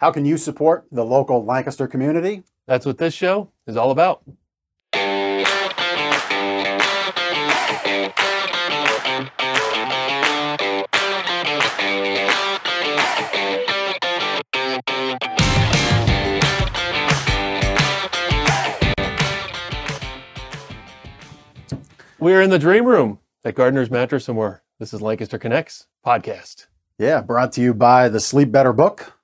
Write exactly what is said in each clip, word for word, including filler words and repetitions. How can you support the local Lancaster community? That's what this show is all about. We're in the dream room at Gardner's Mattress and Wear. This is Lancaster Connects podcast. Yeah, brought to you by the Sleep Better book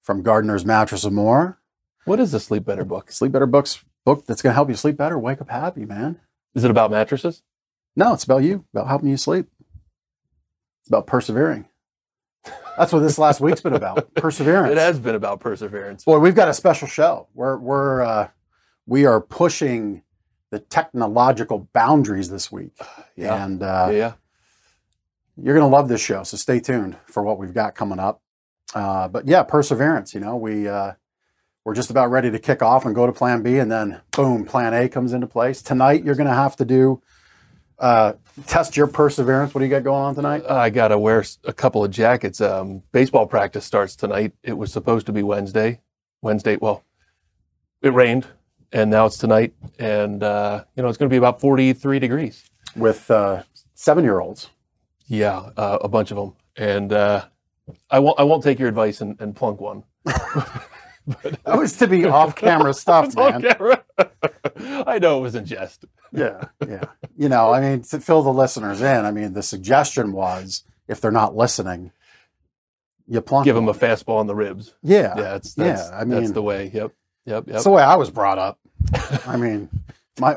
from Gardner's Mattress and Wear. What is the Sleep Better book? Sleep Better book's book that's going to help you sleep better, wake up happy, man. Is it about mattresses? No, it's about you, about helping you sleep. It's about persevering. That's what this last week's been about, perseverance. It has been about perseverance. Boy, we've got a special show. We're we're uh, we are pushing the technological boundaries this week. Yeah. And uh, yeah, yeah. You're going to love this show, so stay tuned for what we've got coming up. Uh, but yeah, perseverance, you know, we, uh, we're just about ready to kick off and go to plan B, and then boom, plan A comes into place. Tonight, you're going to have to do, uh, test your perseverance. What do you got going on tonight? I got to wear a couple of jackets. Um, baseball practice starts tonight. It was supposed to be Wednesday. Wednesday, well, it rained. And now it's tonight, and, uh, you know, it's going to be about forty-three degrees. With uh, seven-year-olds. Yeah, uh, a bunch of them. And uh, I won't I won't take your advice and, and plunk one. But, that was to be off-camera stuff, man. Off-camera. I know it was in jest. Yeah, yeah. You know, I mean, to fill the listeners in, I mean, the suggestion was, if they're not listening, you plunk Give them, them a fastball on the ribs. Yeah. Yeah, that's, that's, yeah, I mean, that's the way, yep. Yep, yep. That's the way I was brought up. I mean, my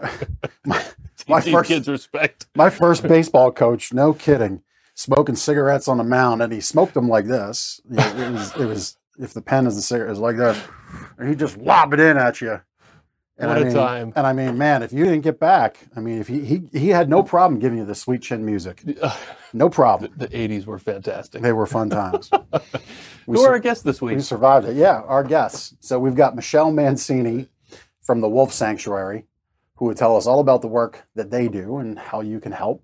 my, my first kids respect. My first baseball coach, no kidding, smoking cigarettes on the mound, and he smoked them like this. It was, it was if the pen is the cigarette, is like this, and he just lob it in at you. And what I mean, a time! And I mean, man, if you didn't get back, I mean, if he he, he had no problem giving you the sweet chin music, no problem. The, the eighties were fantastic. They were fun times. Who are our guests this week? We survived it. Yeah, our guests. So we've got Michelle Mancini from the Wolf Sanctuary, who will tell us all about the work that they do and how you can help.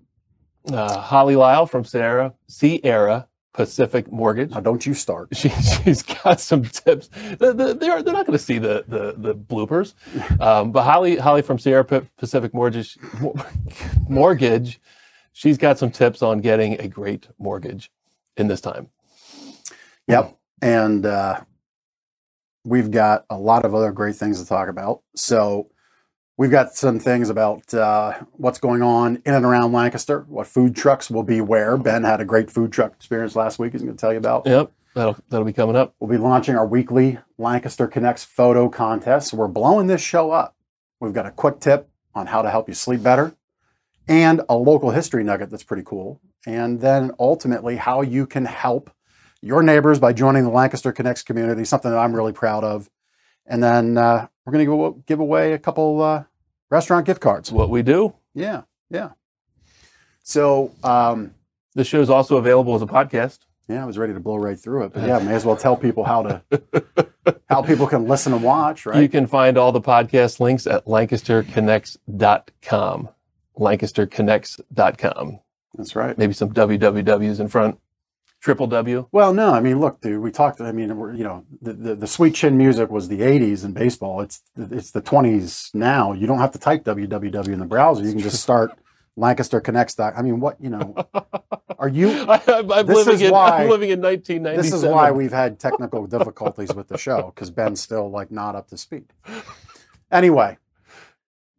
Uh, Holly Lyle from Sierra, Sierra Pacific Mortgage. Now, don't you start. She, she's got some tips. They're, they're, they're not going to see the, the, the bloopers. Um, but Holly Holly from Sierra Pacific Mortgage, mortgage, she's got some tips on getting a great mortgage in this time. Yep. And uh, we've got a lot of other great things to talk about. So we've got some things about uh, what's going on in and around Lancaster, what food trucks will be where. Ben had a great food truck experience last week he's going to tell you about. Yep, that'll that'll be coming up. We'll be launching our weekly Lancaster Connects photo contest. So we're blowing this show up. We've got a quick tip on how to help you sleep better and a local history nugget that's pretty cool. And then ultimately how you can help your neighbors by joining the Lancaster Connects community, something that I'm really proud of. And then uh, we're going to give away a couple uh, restaurant gift cards. What we do. Yeah, yeah. So um, this show is also available as a podcast. Yeah, I was ready to blow right through it. But yeah, may as well tell people how to how people can listen and watch, right? You can find all the podcast links at lancaster connects dot com. lancaster connects dot com. That's right. Maybe some W W Ws in front. Triple W? Well, no. I mean, look, dude, we talked, I mean, we're, you know, the, the, the sweet chin music was the eighties in baseball. It's it's the twenties now. You don't have to type W W W in the browser. You can just start Lancaster Connects. I mean, what, you know, are you? I, I'm, I'm, living in, why, I'm living in nineteen ninety-seven. This is why we've had technical difficulties with the show, because Ben's still, like, not up to speed. Anyway,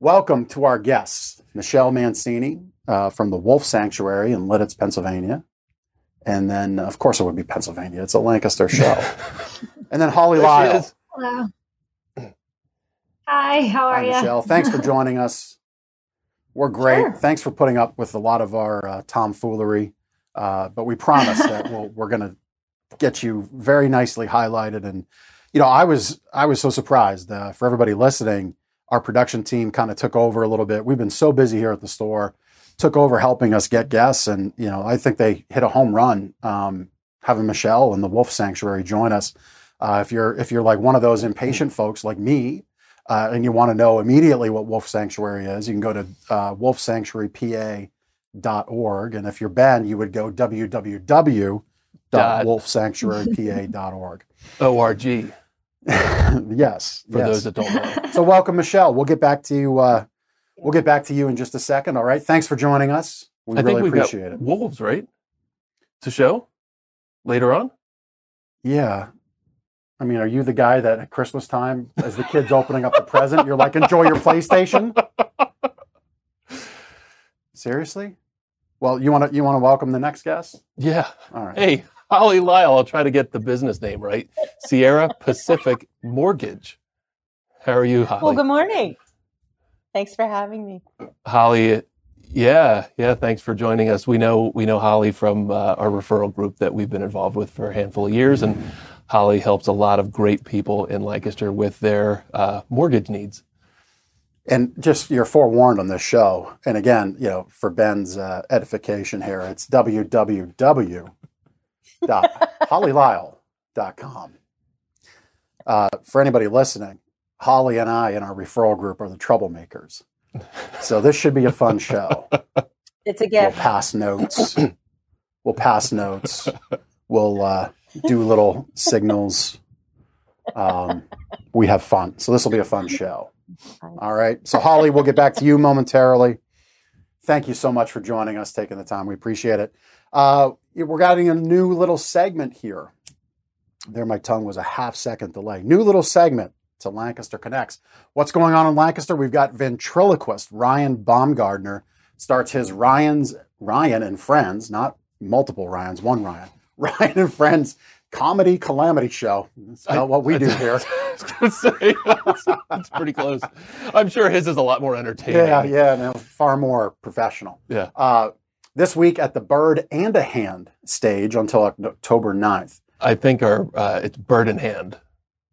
welcome to our guests, Michelle Mancini uh, from the Wolf Sanctuary in Lititz, Pennsylvania. And then, of course, it would be Pennsylvania. It's a Lancaster show. And then Holly Lyle. Hello. Hi, how are you? Michelle, thanks for joining us. We're great. Sure. Thanks for putting up with a lot of our uh, tomfoolery. Uh, but we promise that we'll, we're going to get you very nicely highlighted. And, you know, I was I was so surprised. Uh, for everybody listening, our production team kind of took over a little bit. We've been so busy here at the store. Took over helping us get guests, and you know I think they hit a home run um, having Michelle and the Wolf Sanctuary join us. Uh, if you're if you're like one of those impatient folks like me, uh, and you want to know immediately what Wolf Sanctuary is, you can go to uh, wolf sanctuary p a dot org, and if you're Ben, you would go w w w wolf sanctuary p a dot org. O R G Yes. For yes. those that don't know. So welcome, Michelle. We'll get back to you. Uh, we'll get back to you in just a second. All right. Thanks for joining us. We I really think appreciate got it. Wolves, right? To show later on. Yeah. I mean, are you the guy that at Christmas time, as the kid's opening up the present, you're like, enjoy your PlayStation? Seriously? Well, you want to you want to welcome the next guest? Yeah. All right. Hey, Holly Lyle. I'll try to get the business name right. Sierra Pacific Mortgage. How are you, Holly? Well, good morning. Thanks for having me, Holly. Yeah, yeah. Thanks for joining us. We know we know Holly from uh, our referral group that we've been involved with for a handful of years, and Holly helps a lot of great people in Lancaster with their uh, mortgage needs. And just, you're forewarned on this show. And again, you know, for Ben's uh, edification here, it's w w w dot holly lyle dot com. Uh, for anybody listening, Holly and I in our referral group are the troublemakers. So this should be a fun show. It's a gift. We'll pass notes. We'll pass notes. We'll uh, do little signals. Um, we have fun. So this will be a fun show. All right. So Holly, we'll get back to you momentarily. Thank you so much for joining us, taking the time. We appreciate it. Uh, we're getting a new little segment here. There, my tongue was a half second delay. New little segment to Lancaster Connects. What's going on in Lancaster? We've got ventriloquist Ryan Baumgartner starts his Ryan's Ryan and Friends, not multiple Ryans, one Ryan, Ryan and Friends comedy calamity show. That's not I, what we I, do I, here. I was going to say, that's, that's pretty close. I'm sure his is a lot more entertaining. Yeah, yeah, no, far more professional. Yeah. Uh, this week at the Bird-in-Hand stage until October ninth. I think our uh, it's Bird-in-Hand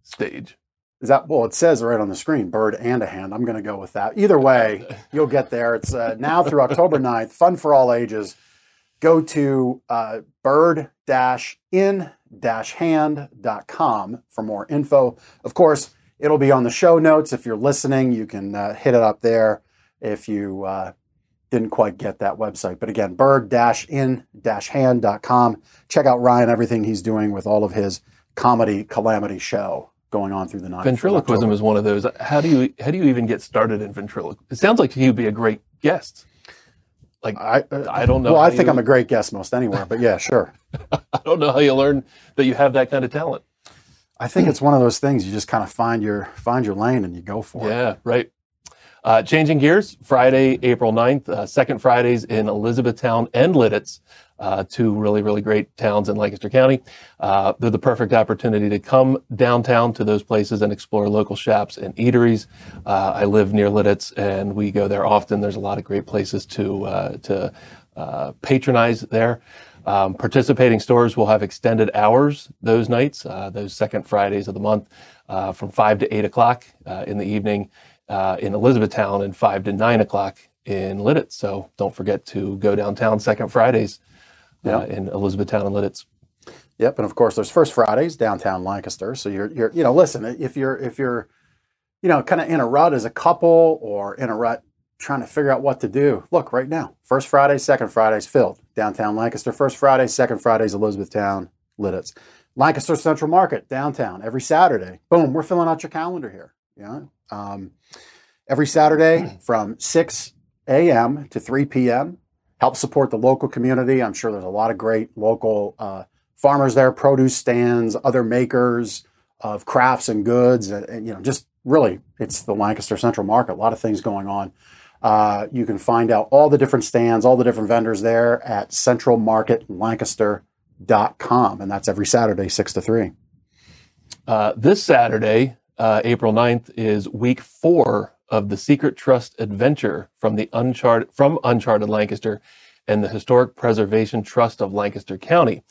stage. Is that, well, it says right on the screen, Bird-in-Hand. I'm going to go with that. Either way, you'll get there. It's uh, now through October ninth, fun for all ages. Go to uh, bird dash in dash hand dot com for more info. Of course, it'll be on the show notes. If you're listening, you can uh, hit it up there if you uh, didn't quite get that website. But again, bird dash in dash hand dot com. Check out Ryan, everything he's doing with all of his comedy calamity show going on through the night. Ventriloquism is one of those. How do you how do you even get started in ventriloquism? It sounds like he'd be a great guest. Like, I, uh, I don't know. Well, I think you... I'm a great guest most anywhere, but yeah, sure. I don't know how you learn that you have that kind of talent. I think it's one of those things you just kind of find your find your lane and you go for yeah, it. Yeah, right. Uh, changing gears, Friday, April ninth, uh, second Fridays in Elizabethtown and Lititz, uh, two really, really great towns in Lancaster County. Uh, they're the perfect opportunity to come downtown to those places and explore local shops and eateries. Uh, I live near Lititz and we go there often. There's a lot of great places to, uh, to uh, patronize there. Um, participating stores will have extended hours those nights, uh, those second Fridays of the month, uh, from five to eight o'clock uh, in the evening. Uh, in Elizabethtown and five to nine o'clock in Lititz. So don't forget to go downtown second Fridays uh, yep. in Elizabethtown and Lititz. Yep. And of course there's first Fridays downtown Lancaster. So you're, you're you know, listen, if you're, if you're, you know, kind of in a rut as a couple or in a rut trying to figure out what to do, look right now, first Friday, second Fridays filled downtown Lancaster, first Friday, second Fridays, Elizabethtown, Lititz, Lancaster Central Market downtown every Saturday. Boom. We're filling out your calendar here. Yeah. Um, every Saturday from six a.m. to three p.m. Help support the local community. I'm sure there's a lot of great local uh, farmers there, produce stands, other makers of crafts and goods. And, and, you know, just really, it's the Lancaster Central Market. A lot of things going on. Uh, you can find out all the different stands, all the different vendors there at central market lancaster dot com. And that's every Saturday, six to three. Uh, this Saturday... Uh, April ninth is week four of the Secret Trust Adventure from the Uncharted from Uncharted Lancaster and the Historic Preservation Trust of Lancaster County.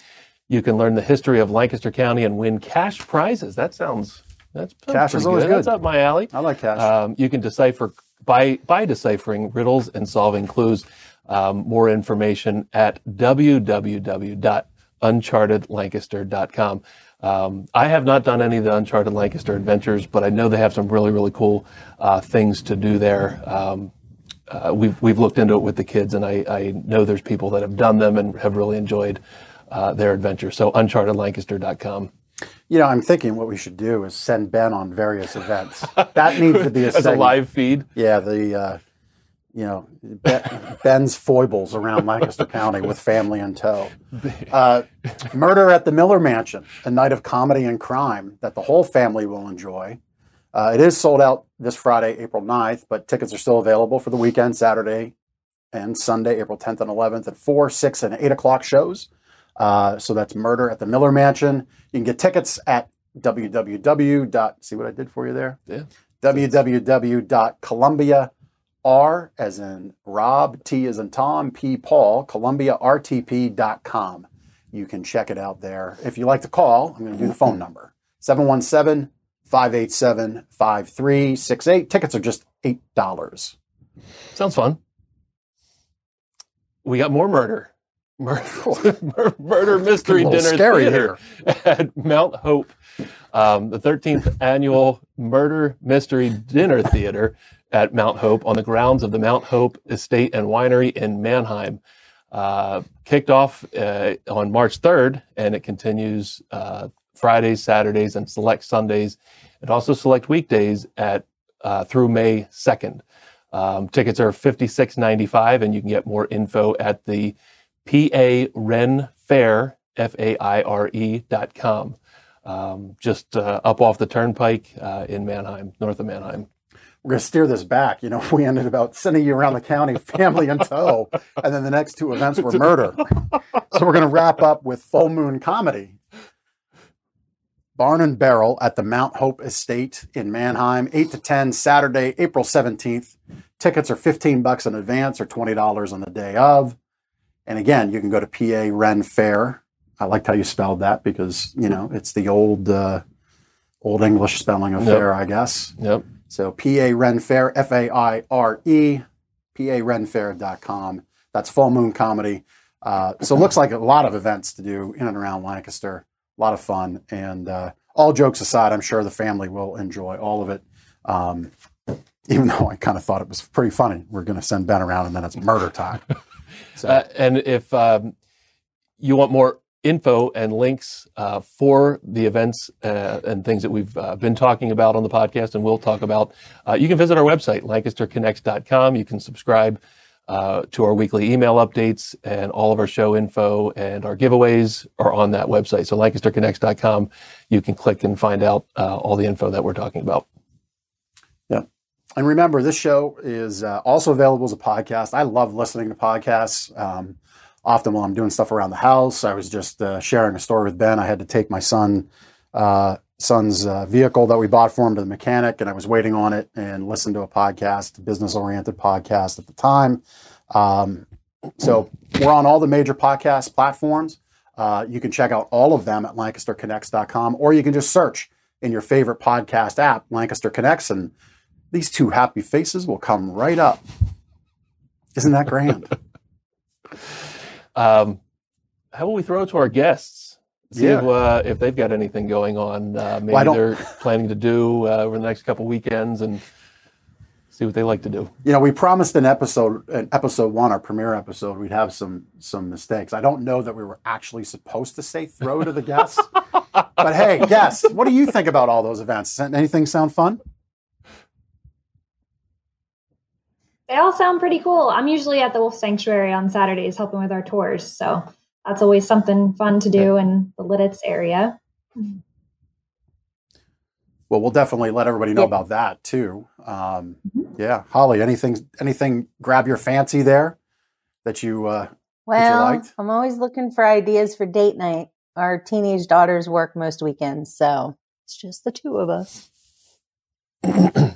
You can learn the history of Lancaster County and win cash prizes. That sounds that's cash is always good. good. That's up my alley. I like cash. Um, you can decipher by by deciphering riddles and solving clues. Um, more information at w w w dot uncharted lancaster dot com. Um, I have not done any of the Uncharted Lancaster adventures, but I know they have some really, really cool uh, things to do there. Um, uh, we've we've looked into it with the kids, and I, I know there's people that have done them and have really enjoyed uh, their adventure. So uncharted lancaster dot com. You know, I'm thinking what we should do is send Ben on various events. That needs to be a, a live feed. Yeah, the uh, you know Ben, Ben's foibles around Lancaster County with family in tow. Uh, Murder at the Miller Mansion, a night of comedy and crime that the whole family will enjoy. Uh, it is sold out this Friday, April ninth, but tickets are still available for the weekend, Saturday and Sunday, April tenth and eleventh at four, six, and eight o'clock shows. Uh, so that's Murder at the Miller Mansion. You can get tickets at www. See what I did for you there? Yeah. www dot columbia r as in Rob, T as in Tom, P Paul, columbia r t p dot com. You can check it out there. If you like to call, I'm going to do the phone number seven one seven, five eight seven, five three six eight. Tickets are just eight dollars. Sounds fun. We got more murder. Murder, murder mystery dinner theater here at Mount Hope. Um, the thirteenth annual murder mystery dinner theater at Mount Hope on the grounds of the Mount Hope Estate and Winery in Mannheim. Uh, kicked off uh, on March third, and it continues uh, Fridays, Saturdays, and select Sundays, and also select weekdays at uh, through May second. Um, tickets are fifty-six ninety-five, and you can get more info at the P A Ren Faire, F A I R E dot com, um, just uh, up off the turnpike uh, in Mannheim, north of Mannheim. We're going to steer this back. You know, we ended about sending you around the county, family in tow, and then the next two events were murder. So we're going to wrap up with Full Moon Comedy. Barn and Barrel at the Mount Hope Estate in Mannheim, eight to ten, Saturday, April seventeenth. Tickets are fifteen bucks in advance or twenty dollars on the day of. And again, you can go to P A Ren Faire. I liked how you spelled that because, you know, it's the old uh, old English spelling of fair, yep. I guess. Yep. So P A Ren Faire, F A I R E, P A Ren Faire dot com. That's Full Moon Comedy. Uh, so it looks like a lot of events to do in and around Lancaster. A lot of fun. And uh, all jokes aside, I'm sure the family will enjoy all of it. Um, even though I kind of thought it was pretty funny. We're going to send Ben around and then it's murder time. So. Uh, and if um, you want more info and links uh, for the events uh, and things that we've uh, been talking about on the podcast and we'll talk about, uh, you can visit our website, lancaster connects dot com. You can subscribe uh, to our weekly email updates, and all of our show info and our giveaways are on that website. So lancaster connects dot com, you can click and find out uh, all the info that we're talking about. Yeah. And remember, this show is uh, also available as a podcast. I love listening to podcasts. Um, often while I'm doing stuff around the house, I was just uh, sharing a story with Ben. I had to take my son, uh, son's uh, vehicle that we bought for him to the mechanic, and I was waiting on it and listened to a podcast, a business-oriented podcast at the time. Um, so we're on all the major podcast platforms. Uh, you can check out all of them at lancaster connects dot com, or you can just search in your favorite podcast app, Lancaster Connects, and these two happy faces will come right up. Isn't that grand? um, how about we throw it to our guests? See yeah. if, uh, if they've got anything going on. Uh, maybe well, they're planning to do uh, over the next couple weekends and see what they like to do. You know, we promised an episode, an episode one, our premiere episode, we'd have some some mistakes. I don't know that we were actually supposed to say throw to the guests. But hey, guests, what do you think about all those events? Does anything sound fun? They all sound pretty cool. I'm usually at the Wolf Sanctuary on Saturdays helping with our tours. So that's always something fun to do in the Lititz area. Well, we'll definitely let everybody know yeah. about that too. Um, mm-hmm. Yeah. Holly, anything anything grab your fancy there that you, uh, well, that you liked? I'm always looking for ideas for date night. Our teenage daughters work most weekends, so it's just the two of us. A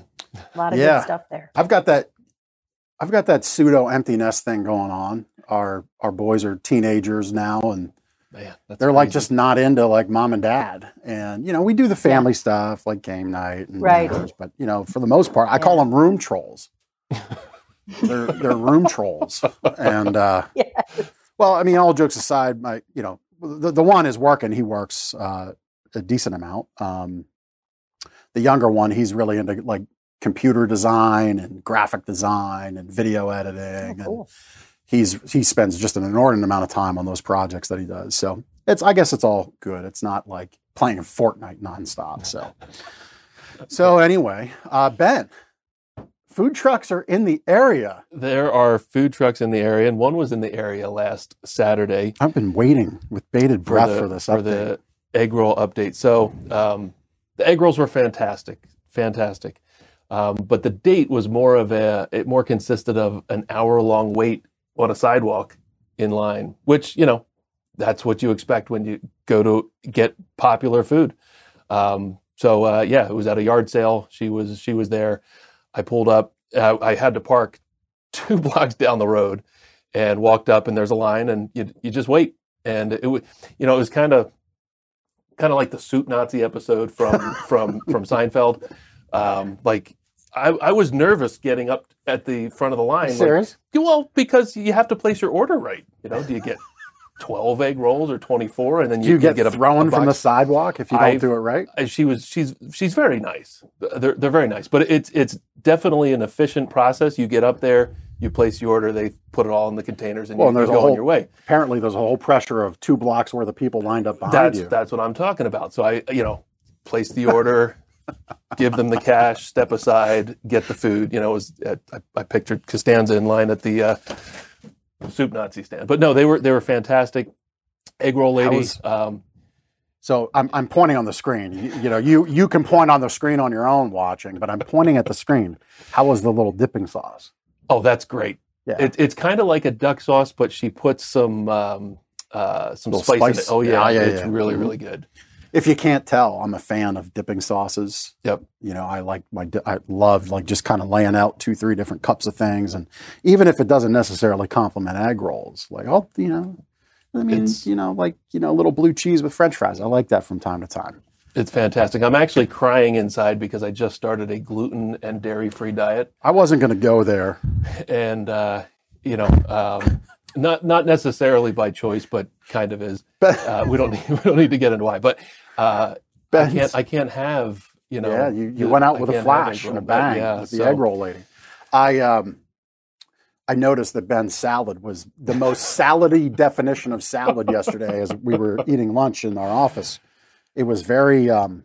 lot of yeah. good stuff there. I've got that. I've got that pseudo empty nest thing going on. Our our boys are teenagers now, and Man, they're crazy. Like just not into like mom and dad. And you know, we do the family yeah. stuff like game night, and right? Dinners, but you know, for the most part, I yeah. call them room trolls. they're they're room trolls, and uh, yes. well, I mean, all jokes aside, my you know, the the one is working. He works uh, a decent amount. Um, the younger one, he's really into like computer design and graphic design and video editing. Oh, cool. he's he spends just an inordinate amount of time on those projects that he does. So it's I guess it's all good. It's not like playing Fortnite nonstop. So so anyway, uh, Ben, food trucks are in the area. There are food trucks in the area, and one was in the area last Saturday. I've been waiting with bated breath for, the, for this update. For the egg roll update. So um, the egg rolls were fantastic, fantastic. Um, but the date was more of a, it more consisted of an hour long wait on a sidewalk in line, which, you know, that's what you expect when you go to get popular food. Um, so, uh, yeah, it was at a yard sale. She was, she was there. I pulled up, uh, I had to park two blocks down the road and walked up, and there's a line, and you, you just wait. And it was, you know, it was kind of, kind of like the Soup Nazi episode from, from, from Seinfeld. Um, like, I, I was nervous getting up at the front of the line. Serious? Like, well, because you have to place your order right. You know, do you get twelve egg rolls or twenty-four? And then you, do you get, you get thrown a, a from the sidewalk if you don't I've, do it right. She was she's she's very nice. They're they're very nice, but it's it's definitely an efficient process. You get up there, you place your order, they put it all in the containers, and well, you and go whole, on your way. Apparently, there's a whole pressure of two blocks worth of people lined up behind that's, you. That's what I'm talking about. So I, you know, place the order. Give them the cash, step aside, get the food. You know, it was at, I, I pictured Costanza in line at the uh, Soup Nazi stand. But no, they were they were fantastic. Egg roll lady. Was, um, so I'm I'm pointing on the screen. You, you know, you you can point on the screen on your own watching, but I'm pointing at the screen. How was the little dipping sauce? Oh, that's great. Yeah, it, it's kind of like a duck sauce, but she puts some um, uh, some spice, spice in it. Oh yeah, yeah, yeah it's yeah. really really good. If you can't tell, I'm a fan of dipping sauces. Yep. You know, I like my, I love like just kind of laying out two, three different cups of things. And even if it doesn't necessarily complement egg rolls, like, oh, you know, I mean, it's, you know, like, you know, a little blue cheese with French fries. I like that from time to time. It's fantastic. I'm actually crying inside because I just started a gluten and dairy-free diet. I wasn't going to go there. And, uh, you know, um, not not necessarily by choice, but kind of is. Uh, we don't need, we don't need to get into why, but Uh, I can't. I can't have. You know. Yeah, you, you the, went out with a flash and a bang yeah, with the so. egg roll lady. I um, I noticed that Ben's salad was the most salady definition of salad yesterday. As we were eating lunch in our office, it was very. Um,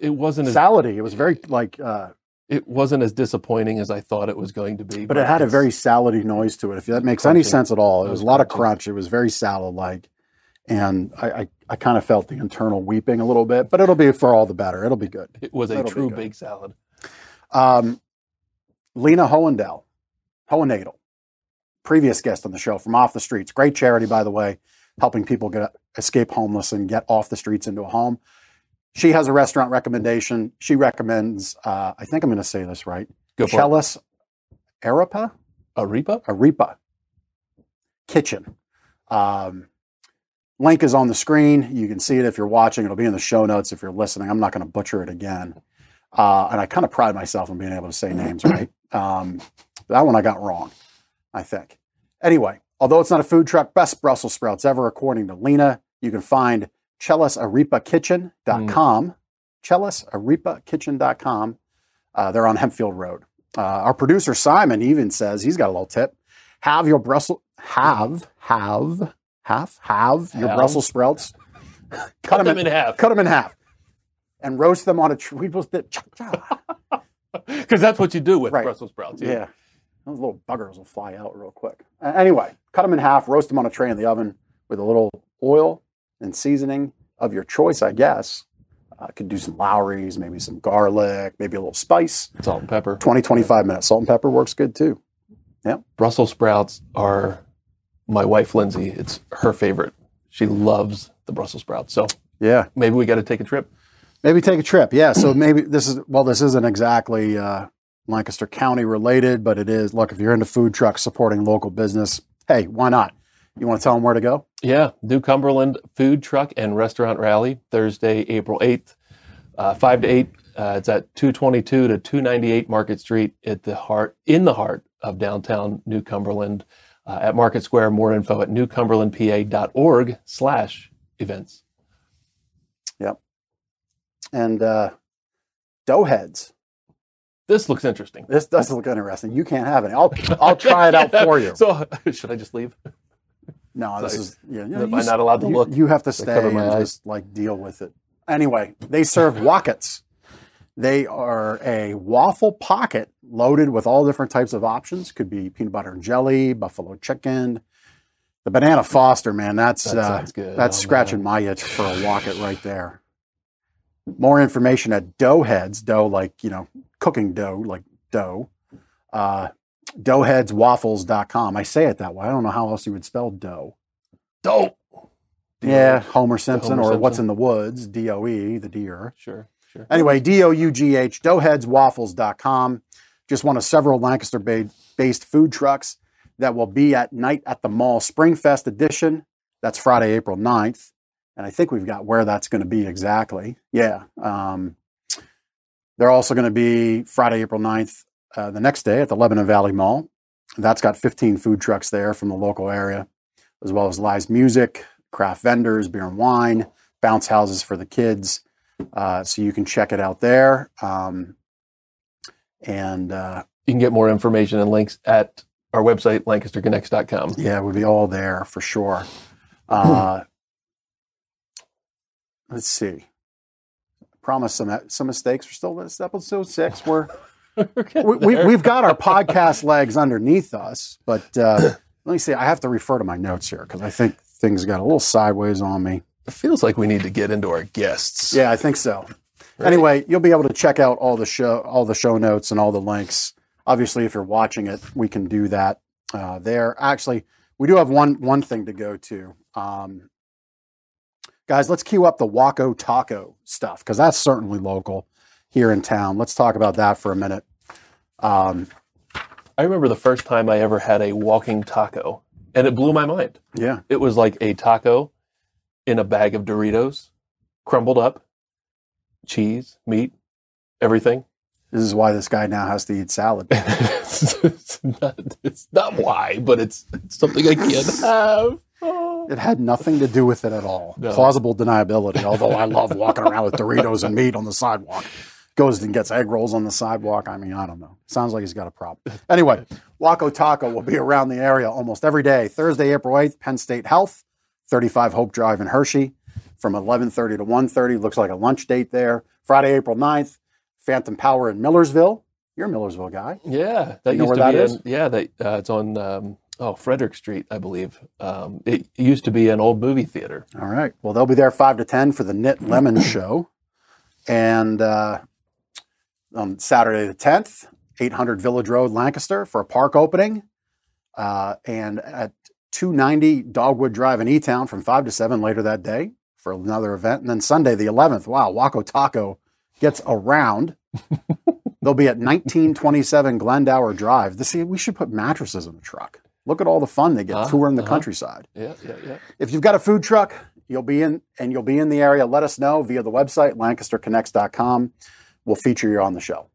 it wasn't salady. As, it was very like. Uh, it wasn't as disappointing as I thought it was going to be. But, but it had a very salady noise to it. If that makes crunchy. any sense at all, it was, it was a lot crunchy. of crunch. It was very salad like. And I, I, I kind of felt the internal weeping a little bit, but it'll be for all the better. It'll be good. It was a it'll true big salad. Um, Lena Hohendel, Hohenadel, previous guest on the show from Off the Streets. Great charity, by the way, helping people get escape homeless and get off the streets into a home. She has a restaurant recommendation. She recommends, uh, I think I'm going to say this right, Chella's Arepa? Arepa? Arepa Kitchen. Um, Link is on the screen. You can see it if you're watching. It'll be in the show notes if you're listening. I'm not going to butcher it again. Uh, and I kind of pride myself on being able to say names right. Um, that one I got wrong, I think. Anyway, although it's not a food truck, best Brussels sprouts ever, according to Lena. You can find Chella's Arepa Kitchen dot com. Mm. Chella's Arepa Kitchen dot com. Uh, they're on Hempfield Road. Uh, our producer, Simon, even says, he's got a little tip. Have your Brussels... Have, have... Half, have your half. Brussels sprouts. cut, cut them, them in, in half. Cut them in half, and roast them on a tree. Because that's what you do with right. Brussels sprouts. Yeah. yeah, those little buggers will fly out real quick. Uh, anyway, cut them in half, roast them on a tray in the oven with a little oil and seasoning of your choice. I guess uh, could do some Lowry's, maybe some garlic, maybe a little spice, salt and pepper. twenty, twenty-five yeah. minutes. Salt and pepper works good too. Yeah, Brussels sprouts are. My wife, Lindsay, it's her favorite. She loves the Brussels sprouts. So yeah, maybe we got to take a trip. Maybe take a trip. Yeah. So maybe this is, well, this isn't exactly uh, Lancaster County related, but it is. Look, if you're into food trucks supporting local business, hey, why not? You want to tell them where to go? Yeah. New Cumberland Food Truck and Restaurant Rally, Thursday, April eighth, uh, five to eight. Uh, it's at two twenty-two to two ninety-eight Market Street at the heart, in the heart of downtown New Cumberland. Uh, at Market Square, more info at newcumberlandpa dot org slash events. Yep. And uh, Doughheads. This looks interesting. This does look interesting. You can't have it. I'll I'll try it out for you. So should I just leave? No, this so, is yeah. You know, am you, I not allowed to you, look? You have to stay and eyes. just like deal with it. Anyway, they serve wockets. They are a waffle pocket loaded with all different types of options. Could be peanut butter and jelly, buffalo chicken. The banana Foster, man, that's that uh, good. that's oh, scratching man. my itch for a wocket right there. More information at Doughheads, dough like, you know, cooking dough, like dough, uh, doughheads waffles dot com. I say it that way. I don't know how else you would spell dough. Dough. Yeah, Homer Simpson Homer or Simpson. What's in the Woods, D O E, the deer. Sure, sure. Anyway, D O U G H, doughheads waffles dot com. Just one of several Lancaster-based food trucks that will be at Night at the Mall Springfest edition. That's Friday, April ninth. And I think we've got where that's going to be exactly. Yeah. Um, they're also going to be Friday, April ninth, uh, the next day at the Lebanon Valley Mall. That's got fifteen food trucks there from the local area, as well as live music, craft vendors, beer and wine, bounce houses for the kids. Uh, so you can check it out there. Um, and uh, you can get more information and links at our website, lancaster connects dot com. Yeah, it would be all there for sure. Uh, Let's see. I promise some some mistakes. We're still this episode six. We're, we're we, we, we've got our podcast legs underneath us, but uh, let me see. I have to refer to my notes here because I think things got a little sideways on me. It feels like we need to get into our guests. Yeah, I think so. Right. Anyway, you'll be able to check out all the show all the show notes and all the links. Obviously, if you're watching it, we can do that uh, there. Actually, we do have one one thing to go to. Um, Guys, let's queue up the Waco Taco stuff because that's certainly local here in town. Let's talk about that for a minute. Um, I remember the first time I ever had a walking taco, and it blew my mind. Yeah. It was like a taco in a bag of Doritos, crumbled up, cheese, meat, everything. This is why this guy now has to eat salad. it's, it's, not, it's not why, but it's, it's something I can't have. It had nothing to do with it at all. No. Plausible deniability, although I love walking around with Doritos and meat on the sidewalk. Goes and gets egg rolls on the sidewalk. I mean, I don't know. Sounds like he's got a problem. Anyway, Waco Taco will be around the area almost every day. Thursday, April eighth, Penn State Health, thirty-five Hope Drive in Hershey, from eleven thirty to one thirty. Looks like a lunch date there. Friday, April ninth, Phantom Power in Millersville. You're a Millersville guy. Yeah. That you know used where to that be is? In, yeah, that, uh, it's on... Um... Oh, Frederick Street, I believe. Um, it used to be an old movie theater. All right. Well, they'll be there five to ten for the Knit Lemon show. And uh, on Saturday the tenth, eight hundred Village Road, Lancaster, for a park opening. Uh, and at two ninety Dogwood Drive in E-Town from five to seven later that day for another event. And then Sunday the eleventh, wow, Waco Taco gets around. They'll be at nineteen twenty-seven Glendower Drive. This, we should put mattresses in the truck. Look at all the fun they get uh, touring the uh-huh. countryside. Yeah, yeah, yeah. If you've got a food truck, you'll be in and you'll be in the area. Let us know via the website, lancaster connects dot com. We'll feature you on the show.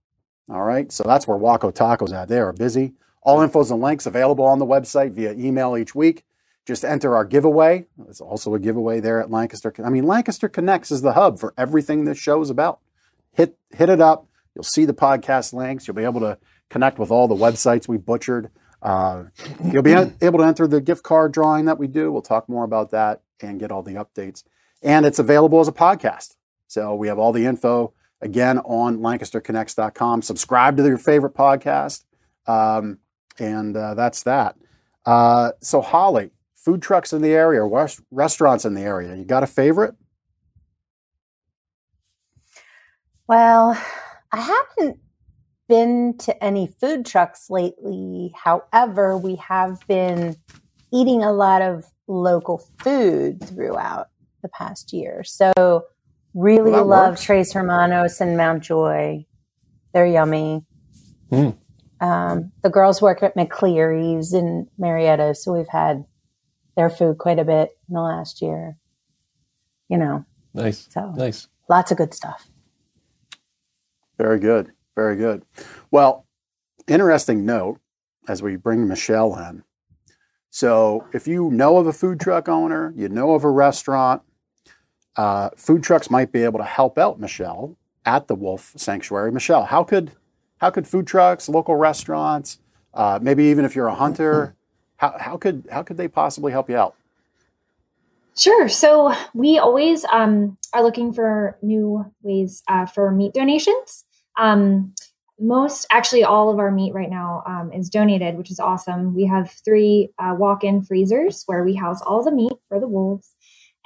All right. So that's where Waco Taco's at. They are busy. All infos and links available on the website via email each week. Just enter our giveaway. There's also a giveaway there at Lancaster. I mean, Lancaster Connects is the hub for everything this show is about. Hit hit it up. You'll see the podcast links. You'll be able to connect with all the websites we butchered. Uh, you'll be able to enter the gift card drawing that we do. We'll talk more about that and get all the updates. And it's available as a podcast. So we have all the info, again, on lancaster connects dot com. Subscribe to your favorite podcast. Um, and uh, that's that. Uh, so, Holly, food trucks in the area, res- restaurants in the area. You got a favorite? Well, I haven't been to any food trucks lately. However, we have been eating a lot of local food throughout the past year. So really well, love works. Tres Hermanos and Mount Joy. They're yummy. Mm. Um, the girls work at McCleary's in Marietta, so we've had their food quite a bit in the last year. You know. Nice. So nice. Lots of good stuff. Very good. Very good. Well, interesting note as we bring Michelle in. So if you know of a food truck owner, you know of a restaurant, uh, food trucks might be able to help out Michelle at the Wolf Sanctuary. Michelle, how could how could food trucks, local restaurants, uh, maybe even if you're a hunter, how, how could how could they possibly help you out? Sure. So we always um, are looking for new ways uh, for meat donations. Um, most, actually all of our meat right now um, is donated, which is awesome. We have three uh, walk-in freezers where we house all the meat for the wolves.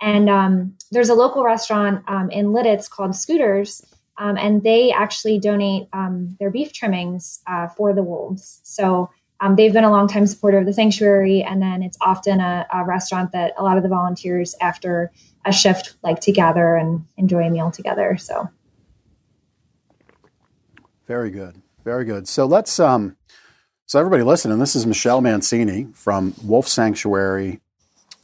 And um, there's a local restaurant um, in Lititz called Scooters, um, and they actually donate um, their beef trimmings uh, for the wolves. So um, they've been a longtime supporter of the sanctuary, and then it's often a, a restaurant that a lot of the volunteers after a shift like to gather and enjoy a meal together. So very good, very good. So let's um, so everybody listening, this is Michelle Mancini from Wolf Sanctuary.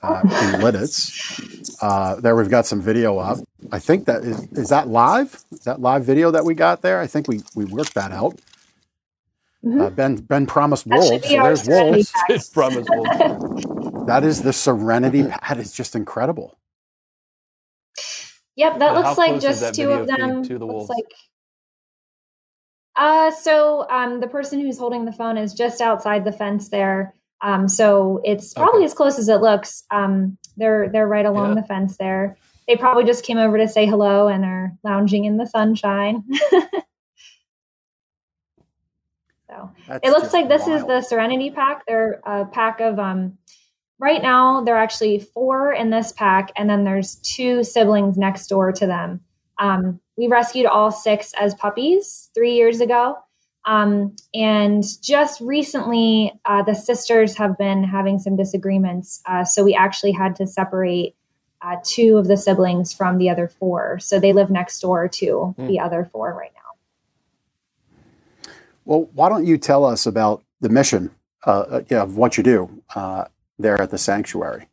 Uh, in Lititz. Uh, there we've got some video up. I think that is, is that live? Is that live video that we got there? I think we, we worked that out. Mm-hmm. Uh, Ben Ben promised wolves, so there's wolves. Promised wolves. That is the Serenity Pack. It's just incredible. Yep, that yeah, looks like just that two of them. To the wolves? Like, uh, so um, the person who's holding the phone is just outside the fence there. Um, so it's probably okay. As close as it looks. Um, they're, they're right along yeah. the fence there. They probably just came over to say hello and are lounging in the sunshine. So that's it looks like this wild. Is the Serenity Pack. They're a pack of, um, right now there are actually four in this pack, and then there's two siblings next door to them. Um, we rescued all six as puppies three years ago. Um, and just recently, uh, the sisters have been having some disagreements. Uh, so we actually had to separate uh, two of the siblings from the other four. So they live next door to mm. the other four right now. Well, why don't you tell us about the mission uh, of what you do uh, there at the sanctuary?